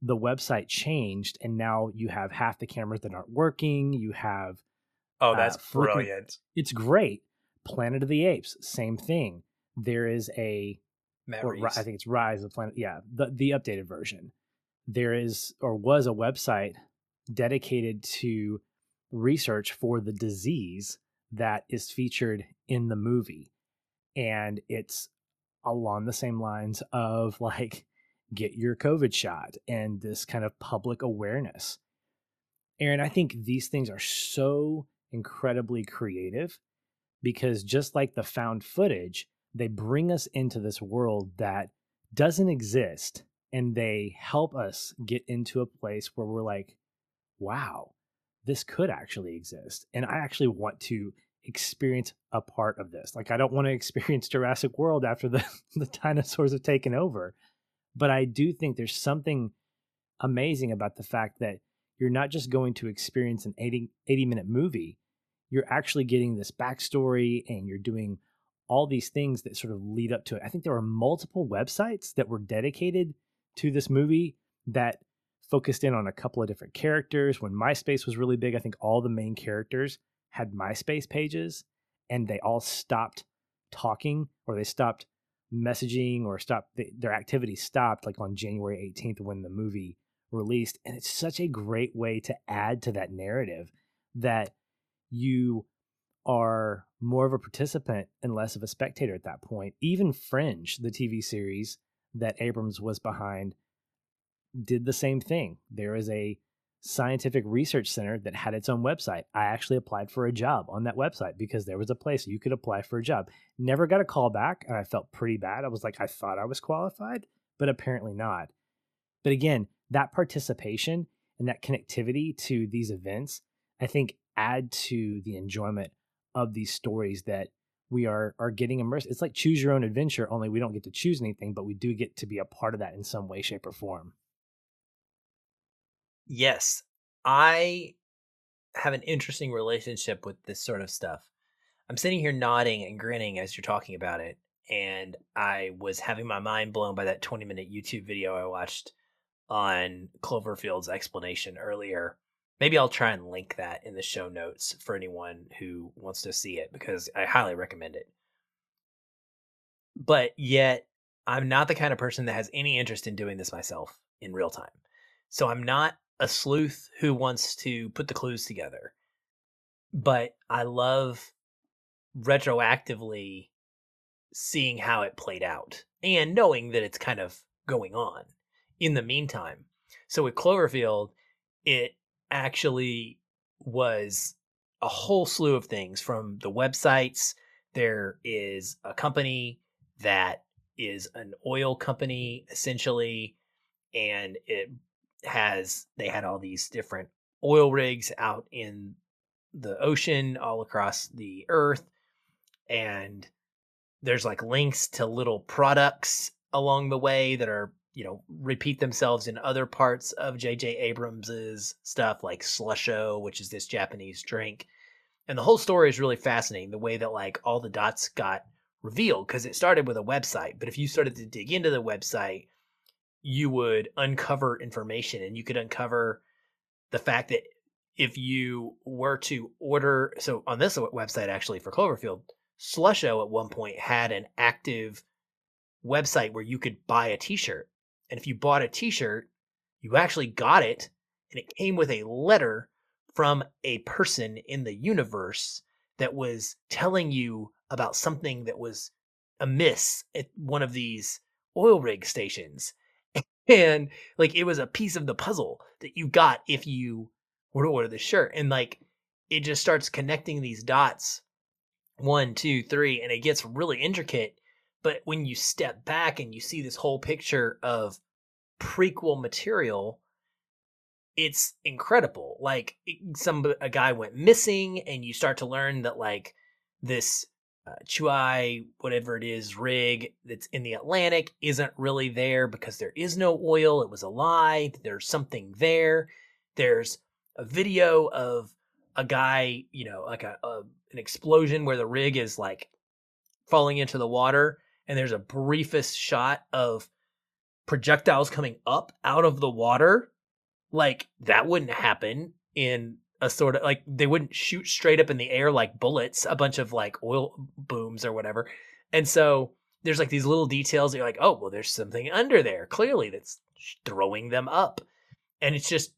the website changed. And now you have half the cameras that aren't working. You have... Oh, that's uh, brilliant. Freaking, it's great. Planet of the Apes, same thing. There is a... Or, I think it's Rise of the Planet. Yeah, the, the updated version. There is or was a website dedicated to research for the disease that is featured in the movie. And it's along the same lines of like, get your COVID shot and this kind of public awareness. Aaron, I think these things are so incredibly creative because just like the found footage, they bring us into this world that doesn't exist, and they help us get into a place where we're like, wow, this could actually exist. And I actually want to experience a part of this. Like, I don't want to experience Jurassic World after the, the dinosaurs have taken over. But I do think there's something amazing about the fact that you're not just going to experience an eighty, eighty-minute movie. You're actually getting this backstory, and you're doing all these things that sort of lead up to it. I think there were multiple websites that were dedicated to this movie that focused in on a couple of different characters. When MySpace was really big, I think all the main characters had MySpace pages, and they all stopped talking, or they stopped messaging, or stopped their activity stopped like on January eighteenth when the movie released. And it's such a great way to add to that narrative that you are more of a participant and less of a spectator at that point. Even Fringe, the T V series that Abrams was behind, did the same thing. There is a scientific research center that had its own website. I actually applied for a job on that website because there was a place you could apply for a job. Never got a call back, and I felt pretty bad. I was like, I thought I was qualified, but apparently not. But again, that participation and that connectivity to these events, I think, add to the enjoyment of these stories that we are are getting immersed. It's like Choose Your Own Adventure, only we don't get to choose anything, but we do get to be a part of that in some way, shape, or form. Yes, I have an interesting relationship with this sort of stuff. I'm sitting here nodding and grinning as you're talking about it. And I was having my mind blown by that twenty minute YouTube video I watched on Cloverfield's explanation earlier. Maybe I'll try and link that in the show notes for anyone who wants to see it, because I highly recommend it. But yet I'm not the kind of person that has any interest in doing this myself in real time. So I'm not a sleuth who wants to put the clues together, but I love retroactively seeing how it played out and knowing that it's kind of going on in the meantime. So with Cloverfield, it actually was a whole slew of things from the websites. There is a company that is an oil company essentially, and it has, they had all these different oil rigs out in the ocean all across the earth, and there's like links to little products along the way that are, you know, repeat themselves in other parts of J J Abrams's stuff, like Slusho, which is this Japanese drink. And the whole story is really fascinating, the way that like all the dots got revealed, because it started with a website. But if you started to dig into the website, you would uncover information, and you could uncover the fact that if you were to order, so on this website, actually for Cloverfield, Slusho at one point had an active website where you could buy a t-shirt. And if you bought a t-shirt, you actually got it, and it came with a letter from a person in the universe that was telling you about something that was amiss at one of these oil rig stations. And like, it was a piece of the puzzle that you got if you were to order the shirt. And like, it just starts connecting these dots, one, two, three, and it gets really intricate. But when you step back and you see this whole picture of prequel material, it's incredible. Like, some a guy went missing, and you start to learn that like this uh, Chuai, whatever it is, rig that's in the Atlantic isn't really there because there is no oil. It was a lie. There's something there. There's a video of a guy, you know, like a, a an explosion where the rig is like falling into the water. And there's a briefest shot of projectiles coming up out of the water. Like, that wouldn't happen in a sort of, like, they wouldn't shoot straight up in the air like bullets, a bunch of like oil booms or whatever. And so there's like these little details that you're like, oh, well, there's something under there clearly that's throwing them up. And it's just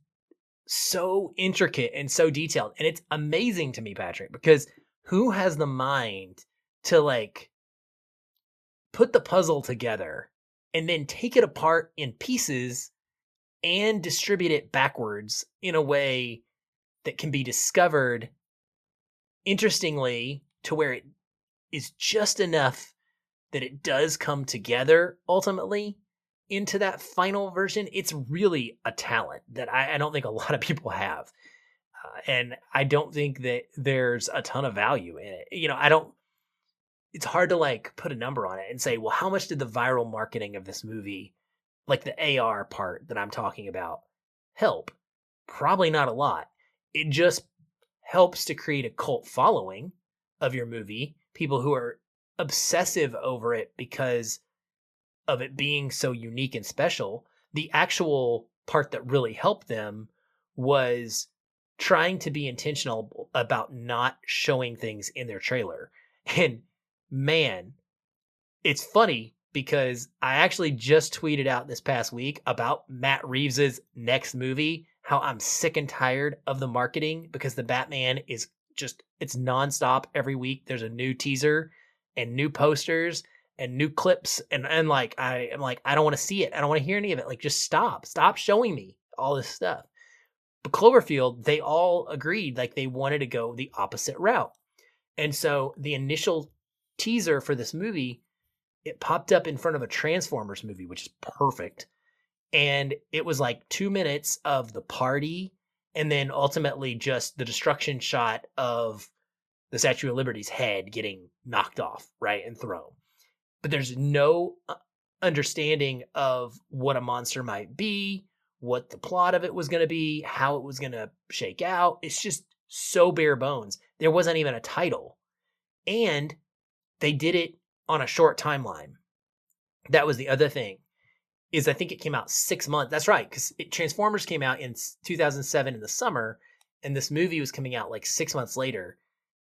so intricate and so detailed. And it's amazing to me, Patrick, because who has the mind to like put the puzzle together and then take it apart in pieces and distribute it backwards in a way that can be discovered interestingly, to where it is just enough that it does come together ultimately into that final version. It's really a talent that I, I don't think a lot of people have. Uh, and I don't think that there's a ton of value in it. You know, I don't, it's hard to like put a number on it and say, well, how much did the viral marketing of this movie, like the A R part that I'm talking about, help? Probably not a lot. It just helps to create a cult following of your movie, people who are obsessive over it because of it being so unique and special. The actual part that really helped them was trying to be intentional about not showing things in their trailer. And man, it's funny, because I actually just tweeted out this past week about Matt Reeves's next movie, how I'm sick and tired of the marketing, because the Batman is just, it's nonstop every week. There's a new teaser and new posters and new clips. And, and like, I am like, I don't want to see it. I don't want to hear any of it. Like, just stop, stop showing me all this stuff. But Cloverfield, they all agreed, like they wanted to go the opposite route. And so the initial teaser for this movie, it popped up in front of a Transformers movie, which is perfect. And it was like two minutes of the party, and then ultimately just the destruction shot of the Statue of Liberty's head getting knocked off, right, and thrown. But there's no understanding of what a monster might be, what the plot of it was going to be, how it was going to shake out. It's just so bare bones. There wasn't even a title. and they did it on a short timeline. That was the other thing, is I think it came out six months. That's right, because Transformers came out in two thousand seven in the summer, and this movie was coming out like six months later,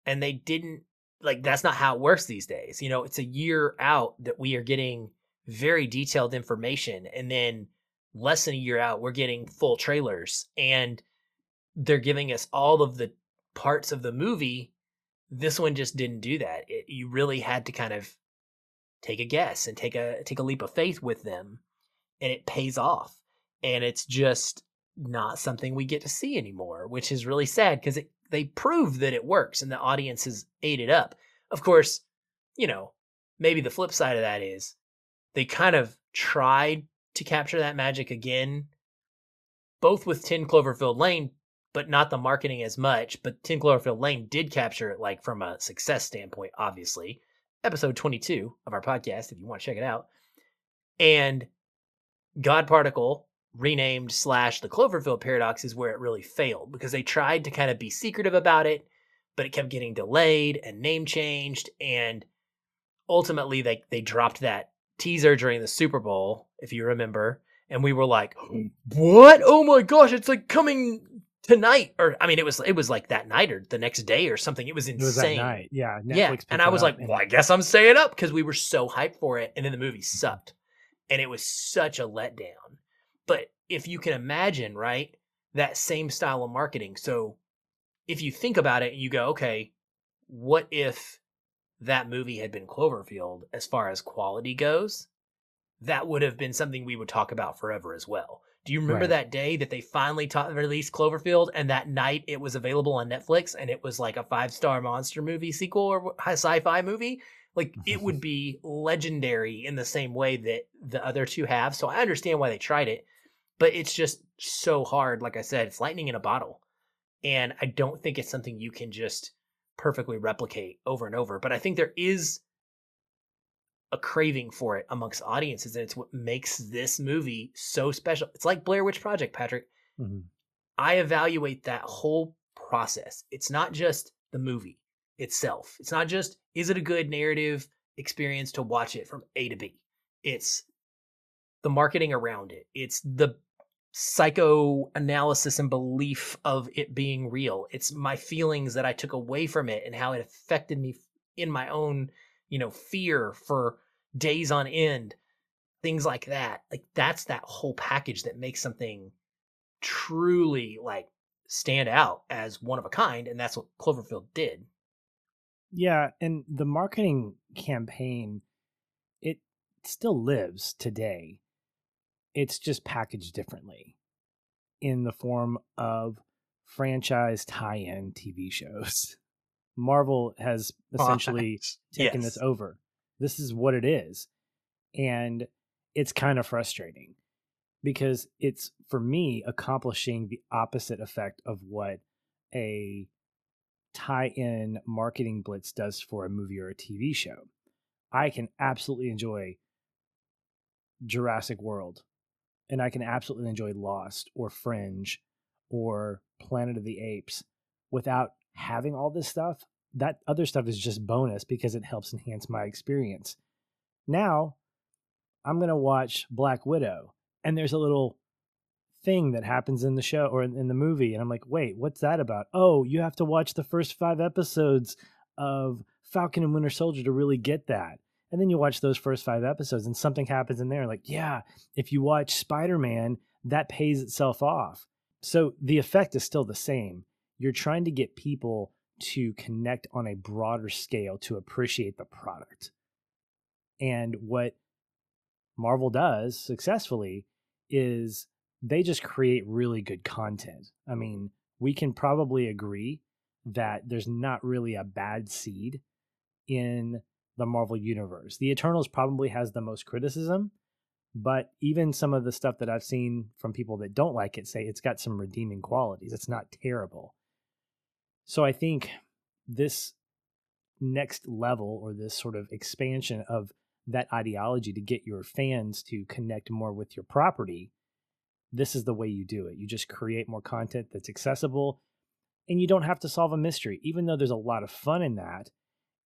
and they didn't, like, that's not how it works these days. You know, it's a year out that we are getting very detailed information, and then less than a year out, we're getting full trailers, and they're giving us all of the parts of the movie. This one just didn't do that. It, you really had to kind of take a guess and take a take a leap of faith with them, and it pays off. And it's just not something we get to see anymore, which is really sad, because they prove that it works and the audience has ate it up. Of course, you know, maybe the flip side of that is they kind of tried to capture that magic again, both with ten Cloverfield Lane, but not the marketing as much. But ten Cloverfield Lane did capture it, like, from a success standpoint, obviously. Episode twenty-two of our podcast, if you want to check it out. And God Particle, renamed slash the Cloverfield Paradox, is where it really failed, because they tried to kind of be secretive about it, but it kept getting delayed and name changed. And ultimately, they, they dropped that teaser during the Super Bowl, if you remember. And we were like, what? Oh my gosh, it's like coming tonight. Or I mean, it was it was like that night or the next day or something. It was insane. It was that night. Yeah. Netflix yeah. And I was like, well, I guess I'm staying up, because we were so hyped for it. And then the movie sucked. And it was such a letdown. But if you can imagine, right, that same style of marketing. So if you think about it and you go, okay, what if that movie had been Cloverfield as far as quality goes? That would have been something we would talk about forever as well. Do you remember right. that day that they finally taught, released Cloverfield, and that night it was available on Netflix, and it was like a five-star monster movie sequel or sci-fi movie? Like, it would be legendary in the same way that the other two have. So I understand why they tried it, but it's just so hard. Like I said, it's lightning in a bottle. And I don't think it's something you can just perfectly replicate over and over. But I think there is a craving for it amongst audiences, and it's what makes this movie so special. It's like Blair Witch Project, Patrick. Mm-hmm. I evaluate that whole process. It's not just the movie itself. It's not just, is it a good narrative experience to watch it from A to B? It's the marketing around it. It's the psychoanalysis and belief of it being real. It's my feelings that I took away from it and how it affected me in my own, you know, fear for days on end, things like that. Like, that's that whole package that makes something truly, like, stand out as one of a kind. And that's what Cloverfield did. Yeah. And the marketing campaign, it still lives today. It's just packaged differently in the form of franchise tie-in T V shows. Marvel has essentially uh, taken yes. this over. This is what it is. And it's kind of frustrating, because it's, for me, accomplishing the opposite effect of what a tie-in marketing blitz does for a movie or a T V show. I can absolutely enjoy Jurassic World, and I can absolutely enjoy Lost or Fringe or Planet of the Apes without having all this stuff. That other stuff is just bonus, because it helps enhance my experience. Now, I'm going to watch Black Widow, and there's a little thing that happens in the show or in the movie, and I'm like, wait, what's that about? Oh, you have to watch the first five episodes of Falcon and Winter Soldier to really get that. And then you watch those first five episodes and something happens in there. Like, yeah, if you watch Spider-Man, that pays itself off. So the effect is still the same. You're trying to get people to connect on a broader scale to appreciate the product. And what Marvel does successfully is they just create really good content. I mean, we can probably agree that there's not really a bad seed in the Marvel universe. The Eternals probably has the most criticism, but even some of the stuff that I've seen from people that don't like it say it's got some redeeming qualities. It's not terrible. So I think this next level, or this sort of expansion of that ideology to get your fans to connect more with your property, this is the way you do it. You just create more content that's accessible, and you don't have to solve a mystery, even though there's a lot of fun in that.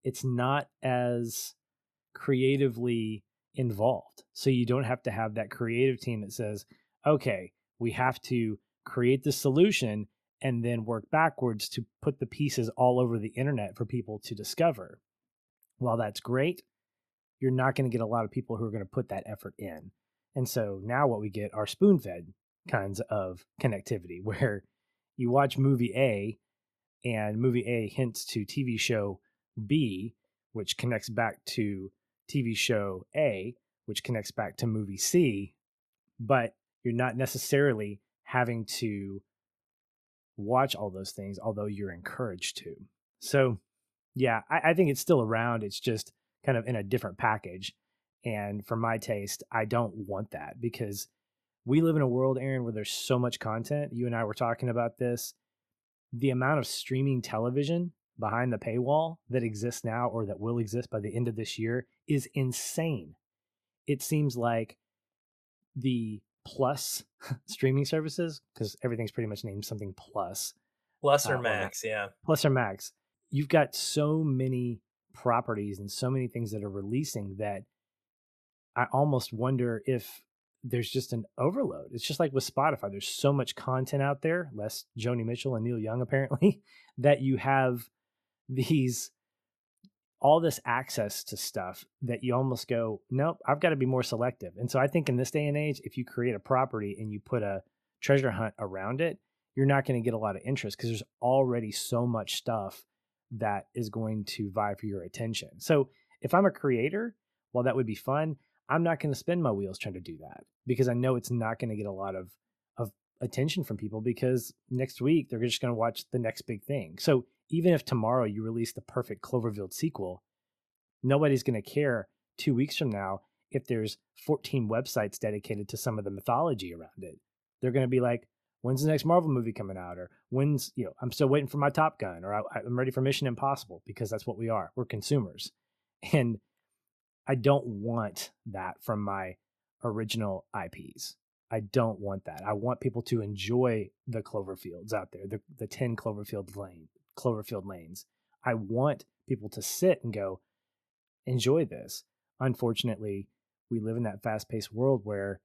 it's not as creatively involved. So you don't have to have that creative team that says, okay, we have to create the solution and then work backwards to put the pieces all over the internet for people to discover. While that's great, you're not going to get a lot of people who are going to put that effort in. And so now what we get are spoon-fed kinds of connectivity, where you watch movie A and movie A hints to T V show B, which connects back to T V show A, which connects back to movie C, but you're not necessarily having to watch all those things, although you're encouraged to. So yeah, I, I think it's still around. It's just kind of in a different package. And for my taste, I don't want that, because we live in a world, Aaron, where there's so much content. You and I were talking about this. The amount of streaming television behind the paywall that exists now, or that will exist by the end of this year, is insane. It seems like the plus streaming services, because everything's pretty much named something plus. Plus or uh, max, or, yeah. Plus or max. You've got so many properties and so many things that are releasing that I almost wonder if there's just an overload. It's just like with Spotify. There's so much content out there, less Joni Mitchell and Neil Young apparently, that you have these, all this access to stuff that you almost go, nope, I've got to be more selective. And so I think in this day and age, if you create a property and you put a treasure hunt around it, you're not going to get a lot of interest, because there's already so much stuff that is going to vie for your attention. So if I'm a creator, while that would be fun, I'm not going to spin my wheels trying to do that, because I know it's not going to get a lot of, of attention from people, because next week they're just going to watch the next big thing. So even if tomorrow you release the perfect Cloverfield sequel, nobody's going to care two weeks from now if there's fourteen websites dedicated to some of the mythology around it. They're going to be like, when's the next Marvel movie coming out? Or when's, you know, I'm still waiting for my Top Gun, or I, I'm ready for Mission Impossible, because that's what we are. We're consumers. And I don't want that from my original I Ps. I don't want that. I want people to enjoy the Cloverfields out there, the, the ten Cloverfield lane, Cloverfield lanes. I want people to sit and go, enjoy this. Unfortunately, we live in that fast-paced world where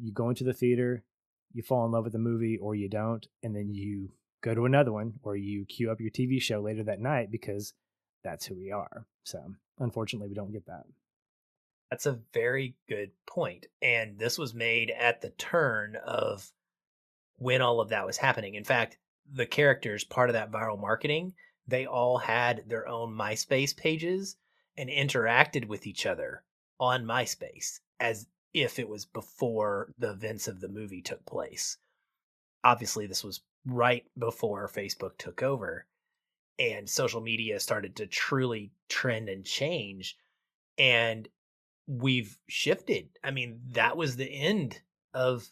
you go into the theater, you fall in love with the movie, or you don't, and then you go to another one, or you queue up your T V show later that night, because that's who we are. So unfortunately, we don't get that. That's a very good point. And this was made at the turn of when all of that was happening. In fact, the characters, part of that viral marketing, they all had their own MySpace pages and interacted with each other on MySpace as if it was before the events of the movie took place. Obviously, this was right before Facebook took over and social media started to truly trend and change. And we've shifted. I mean, that was the end of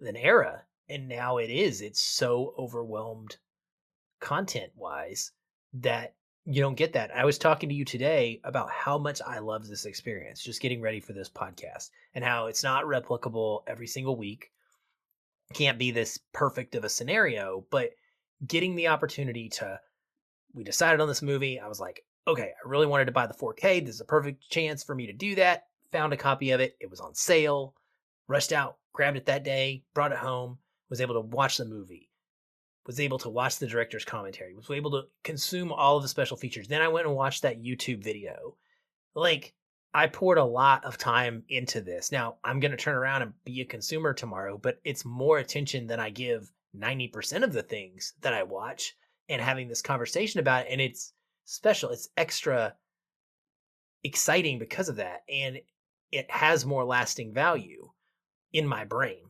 an era, and now it is. It's so overwhelmed content-wise that you don't get that. I was talking to you today about how much I love this experience, just getting ready for this podcast, and how it's not replicable every single week. Can't be this perfect of a scenario, but getting the opportunity to, we decided on this movie. I was like, okay, I really wanted to buy the four K. This is a perfect chance for me to do that. Found a copy of it. It was on sale. Rushed out, grabbed it that day, brought it home, was able to watch the movie, was able to watch the director's commentary, was able to consume all of the special features. Then I went and watched that YouTube video. Like, I poured a lot of time into this. Now, I'm going to turn around and be a consumer tomorrow, but it's more attention than I give ninety percent of the things that I watch, and having this conversation about it, and it's special. It's extra exciting because of that, and it has more lasting value in my brain,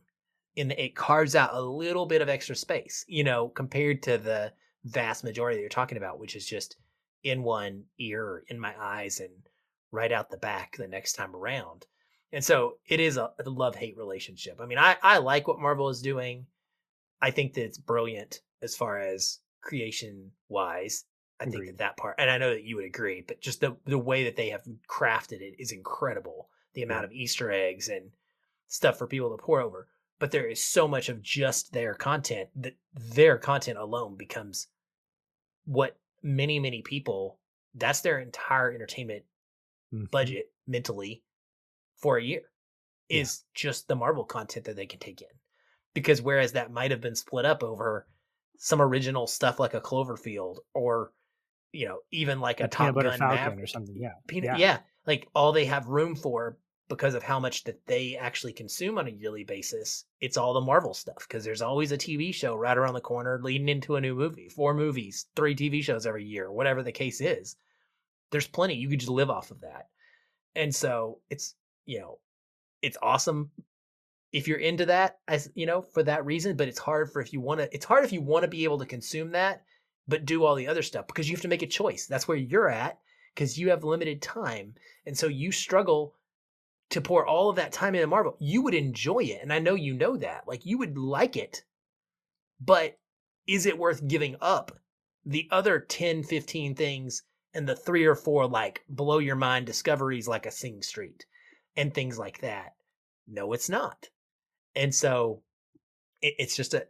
and it carves out a little bit of extra space, you know, compared to the vast majority that you're talking about, which is just in one ear or in my eyes and right out the back the next time around. And so it is a love-hate relationship. I mean, I, I like what Marvel is doing. I think that it's brilliant as far as creation wise. I think Agreed. that that part, and I know that you would agree, but just the the way that they have crafted it is incredible. The amount of Easter eggs and stuff for people to pore over. But there is so much of just their content that their content alone becomes what many, many people that's their entire entertainment mm-hmm. budget mentally for a year is yeah. just the Marvel content that they can take in. Because whereas that might have been split up over some original stuff like a Cloverfield or, you know, even like a, a Top Gun Maverick or something. Yeah. Peanut, yeah. yeah. Like all they have room for because of how much that they actually consume on a yearly basis. It's all the Marvel stuff because there's always a T V show right around the corner leading into a new movie, four movies, three T V shows every year, whatever the case is. There's plenty. You could just live off of that. And so it's, you know, it's awesome. If you're into that, as you know, for that reason, but it's hard for if you want to, it's hard if you want to be able to consume that, but do all the other stuff because you have to make a choice. That's where you're at because you have limited time. And so you struggle to pour all of that time into Marvel. You would enjoy it. And I know, you know that, like you would like it, but is it worth giving up the other ten, fifteen things and the three or four, like blow your mind discoveries, like a Sing Street and things like that? No, it's not. And so it, it's just a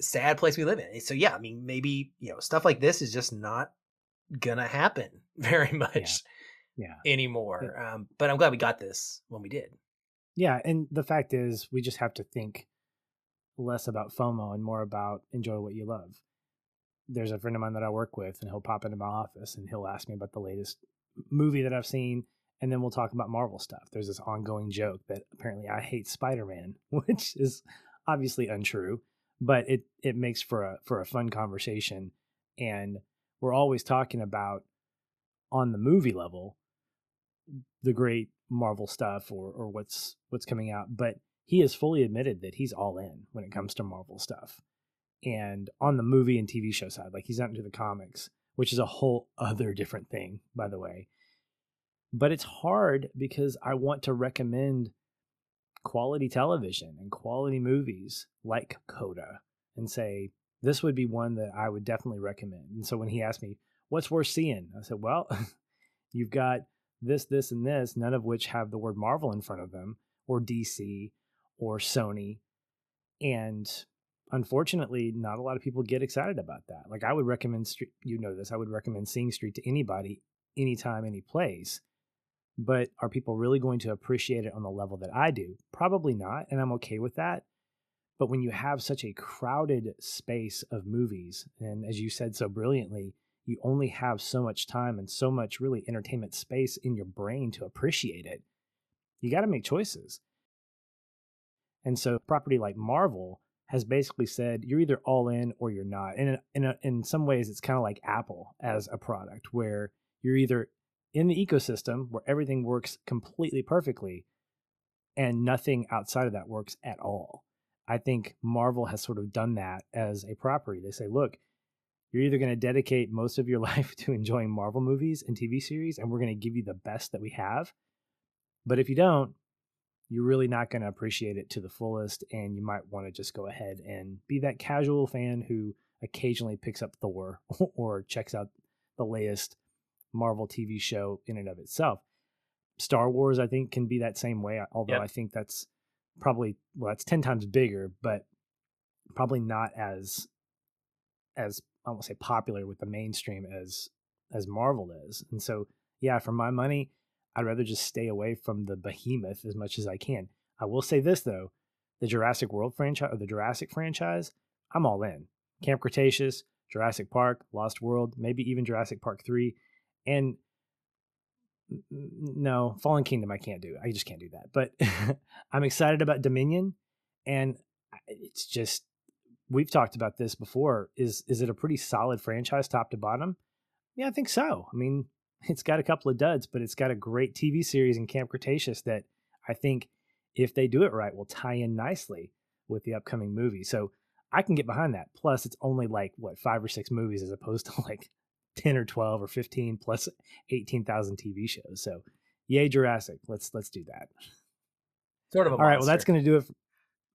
sad place we live in. So, yeah, I mean, maybe, you know, stuff like this is just not going to happen very much yeah. Yeah. anymore. Yeah. Um, but I'm glad we got this when we did. Yeah. And the fact is, we just have to think less about FOMO and more about enjoy what you love. There's a friend of mine that I work with, and he'll pop into my office and he'll ask me about the latest movie that I've seen. And then we'll talk about Marvel stuff. There's this ongoing joke that apparently I hate Spider-Man, which is obviously untrue, but it, it makes for a, for a fun conversation. And we're always talking about, on the movie level, the great Marvel stuff or, or what's, what's coming out, but he has fully admitted that he's all in when it comes to Marvel stuff, and on the movie and T V show side, like he's not into the comics, which is a whole other different thing, by the way. But it's hard because I want to recommend quality television and quality movies like CODA and say, this would be one that I would definitely recommend. And so when he asked me, what's worth seeing? I said, well, you've got this, this, and this, none of which have the word Marvel in front of them, or D C or Sony. And unfortunately, not a lot of people get excited about that. Like I would recommend, you know this, I would recommend Sing Street to anybody, anytime, any place. But are people really going to appreciate it on the level that I do? Probably not, and I'm okay with that. But when you have such a crowded space of movies, and as you said so brilliantly, you only have so much time and so much really entertainment space in your brain to appreciate it, you got to make choices. And so a property like Marvel has basically said, you're either all in or you're not. And in, in, a, in some ways, it's kind of like Apple as a product, where you're either in the ecosystem where everything works completely perfectly and nothing outside of that works at all. I think Marvel has sort of done that as a property. They say, look, you're either going to dedicate most of your life to enjoying Marvel movies and T V series, and we're going to give you the best that we have. But if you don't, you're really not going to appreciate it to the fullest, and you might want to just go ahead and be that casual fan who occasionally picks up Thor or checks out the latest Marvel T V show in and of itself. Star Wars, I think, can be that same way, although yep. I think that's probably, well, that's ten times bigger, but probably not as, as I won't say popular with the mainstream as, as Marvel is. And so, yeah, for my money, I'd rather just stay away from the behemoth as much as I can. I will say this, though, the Jurassic World franchise, or the Jurassic franchise, I'm all in. Camp Cretaceous, Jurassic Park, Lost World, maybe even Jurassic Park three. And no, Fallen Kingdom, I can't do. I just can't do that. But I'm excited about Dominion. And it's just, we've talked about this before. Is is it a pretty solid franchise top to bottom? Yeah, I think so. I mean, it's got a couple of duds, but it's got a great T V series in Camp Cretaceous that I think, if they do it right, will tie in nicely with the upcoming movie. So I can get behind that. Plus, it's only like, what, five or six movies as opposed to like ten or twelve or fifteen plus eighteen thousand T V shows. So yay, Jurassic. Let's, let's do that. Sort of a All monster. Right. Well, that's going to do it. For,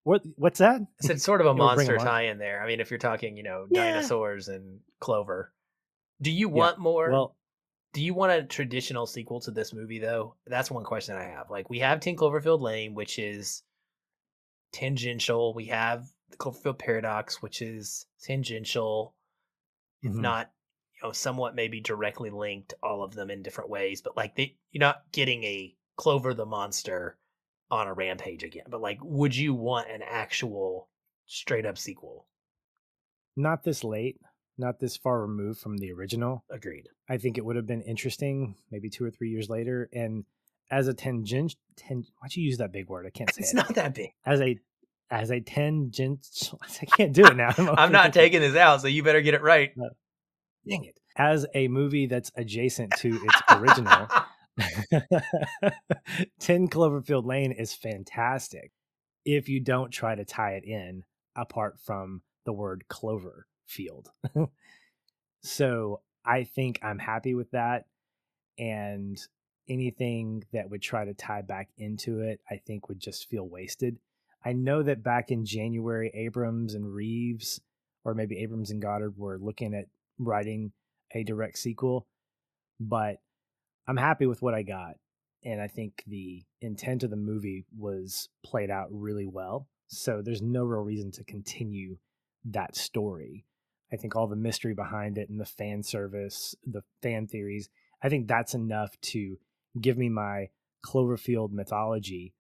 what, what's that? I said sort of a monster tie in there. I mean, if you're talking, you know, yeah. dinosaurs and Clover, do you want yeah. more? Well, do you want a traditional sequel to this movie though? That's one question I have. Like, we have ten Cloverfield Lane, which is tangential. We have the Cloverfield Paradox, which is tangential. Mm-hmm. If not, you know, somewhat maybe directly linked, all of them in different ways, but like they, you're not getting a Clover the Monster on a rampage again. But like, would you want an actual straight up sequel? Not this late, not this far removed from the original. Agreed. I think it would have been interesting maybe two or three years later. And as a tangent, ten, why'd you use that big word? I can't say it's it. It's not that big. As a, as a tangent, I can't do it now. I'm, I'm not taking this out, so you better get it right. No. Dang it. As a movie that's adjacent to its original, ten Cloverfield Lane is fantastic if you don't try to tie it in apart from the word Cloverfield. So I think I'm happy with that. And anything that would try to tie back into it, I think would just feel wasted. I know that back in January, Abrams and Reeves, or maybe Abrams and Goddard, were looking at writing a direct sequel, but I'm happy with what I got. And I think the intent of the movie was played out really well. So there's no real reason to continue that story. I think all the mystery behind it and the fan service, the fan theories, I think that's enough to give me my Cloverfield mythology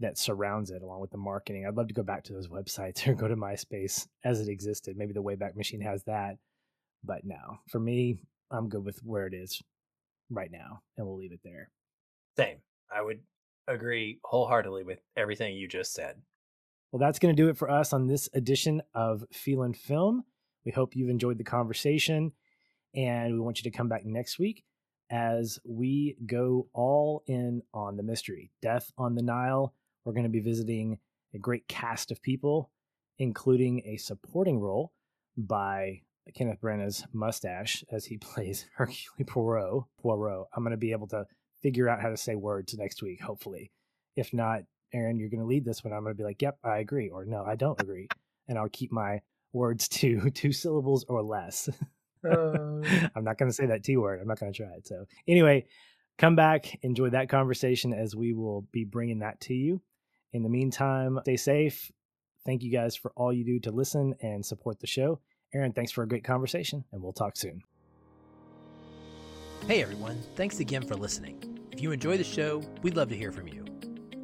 that surrounds it, along with the marketing. I'd love to go back to those websites or go to MySpace as it existed. Maybe the Wayback Machine has that. But no, for me, I'm good with where it is right now, and we'll leave it there. Same. I would agree wholeheartedly with everything you just said. Well, that's going to do it for us on this edition of Feelin' Film. We hope you've enjoyed the conversation, and we want you to come back next week as we go all in on the mystery. Death on the Nile. We're going to be visiting a great cast of people, including a supporting role by Kenneth Branagh's mustache as he plays Hercule Poirot. Poirot. I'm going to be able to figure out how to say words next week, hopefully. If not, Aaron, you're going to lead this one. I'm going to be like, yep, I agree, or no, I don't agree. And I'll keep my words to two syllables or less. uh... I'm not going to say that T word. I'm not going to try it. So anyway, come back, enjoy that conversation as we will be bringing that to you. In the meantime, stay safe. Thank you guys for all you do to listen and support the show. Aaron, thanks for a great conversation, and we'll talk soon. Hey, everyone. Thanks again for listening. If you enjoy the show, we'd love to hear from you.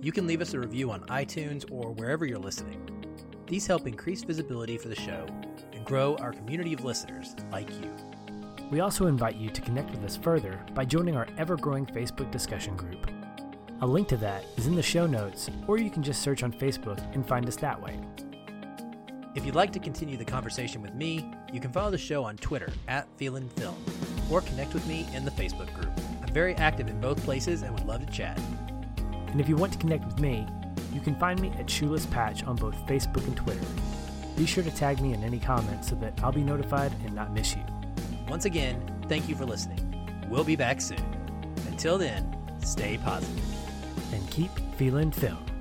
You can leave us a review on iTunes or wherever you're listening. These help increase visibility for the show and grow our community of listeners like you. We also invite you to connect with us further by joining our ever-growing Facebook discussion group. A link to that is in the show notes, or you can just search on Facebook and find us that way. If you'd like to continue the conversation with me, you can follow the show on Twitter at Feelin' Film, or connect with me in the Facebook group. I'm very active in both places and would love to chat. And if you want to connect with me, you can find me at Shoeless Patch on both Facebook and Twitter. Be sure to tag me in any comments so that I'll be notified and not miss you. Once again, thank you for listening. We'll be back soon. Until then, stay positive. And keep feelin' film.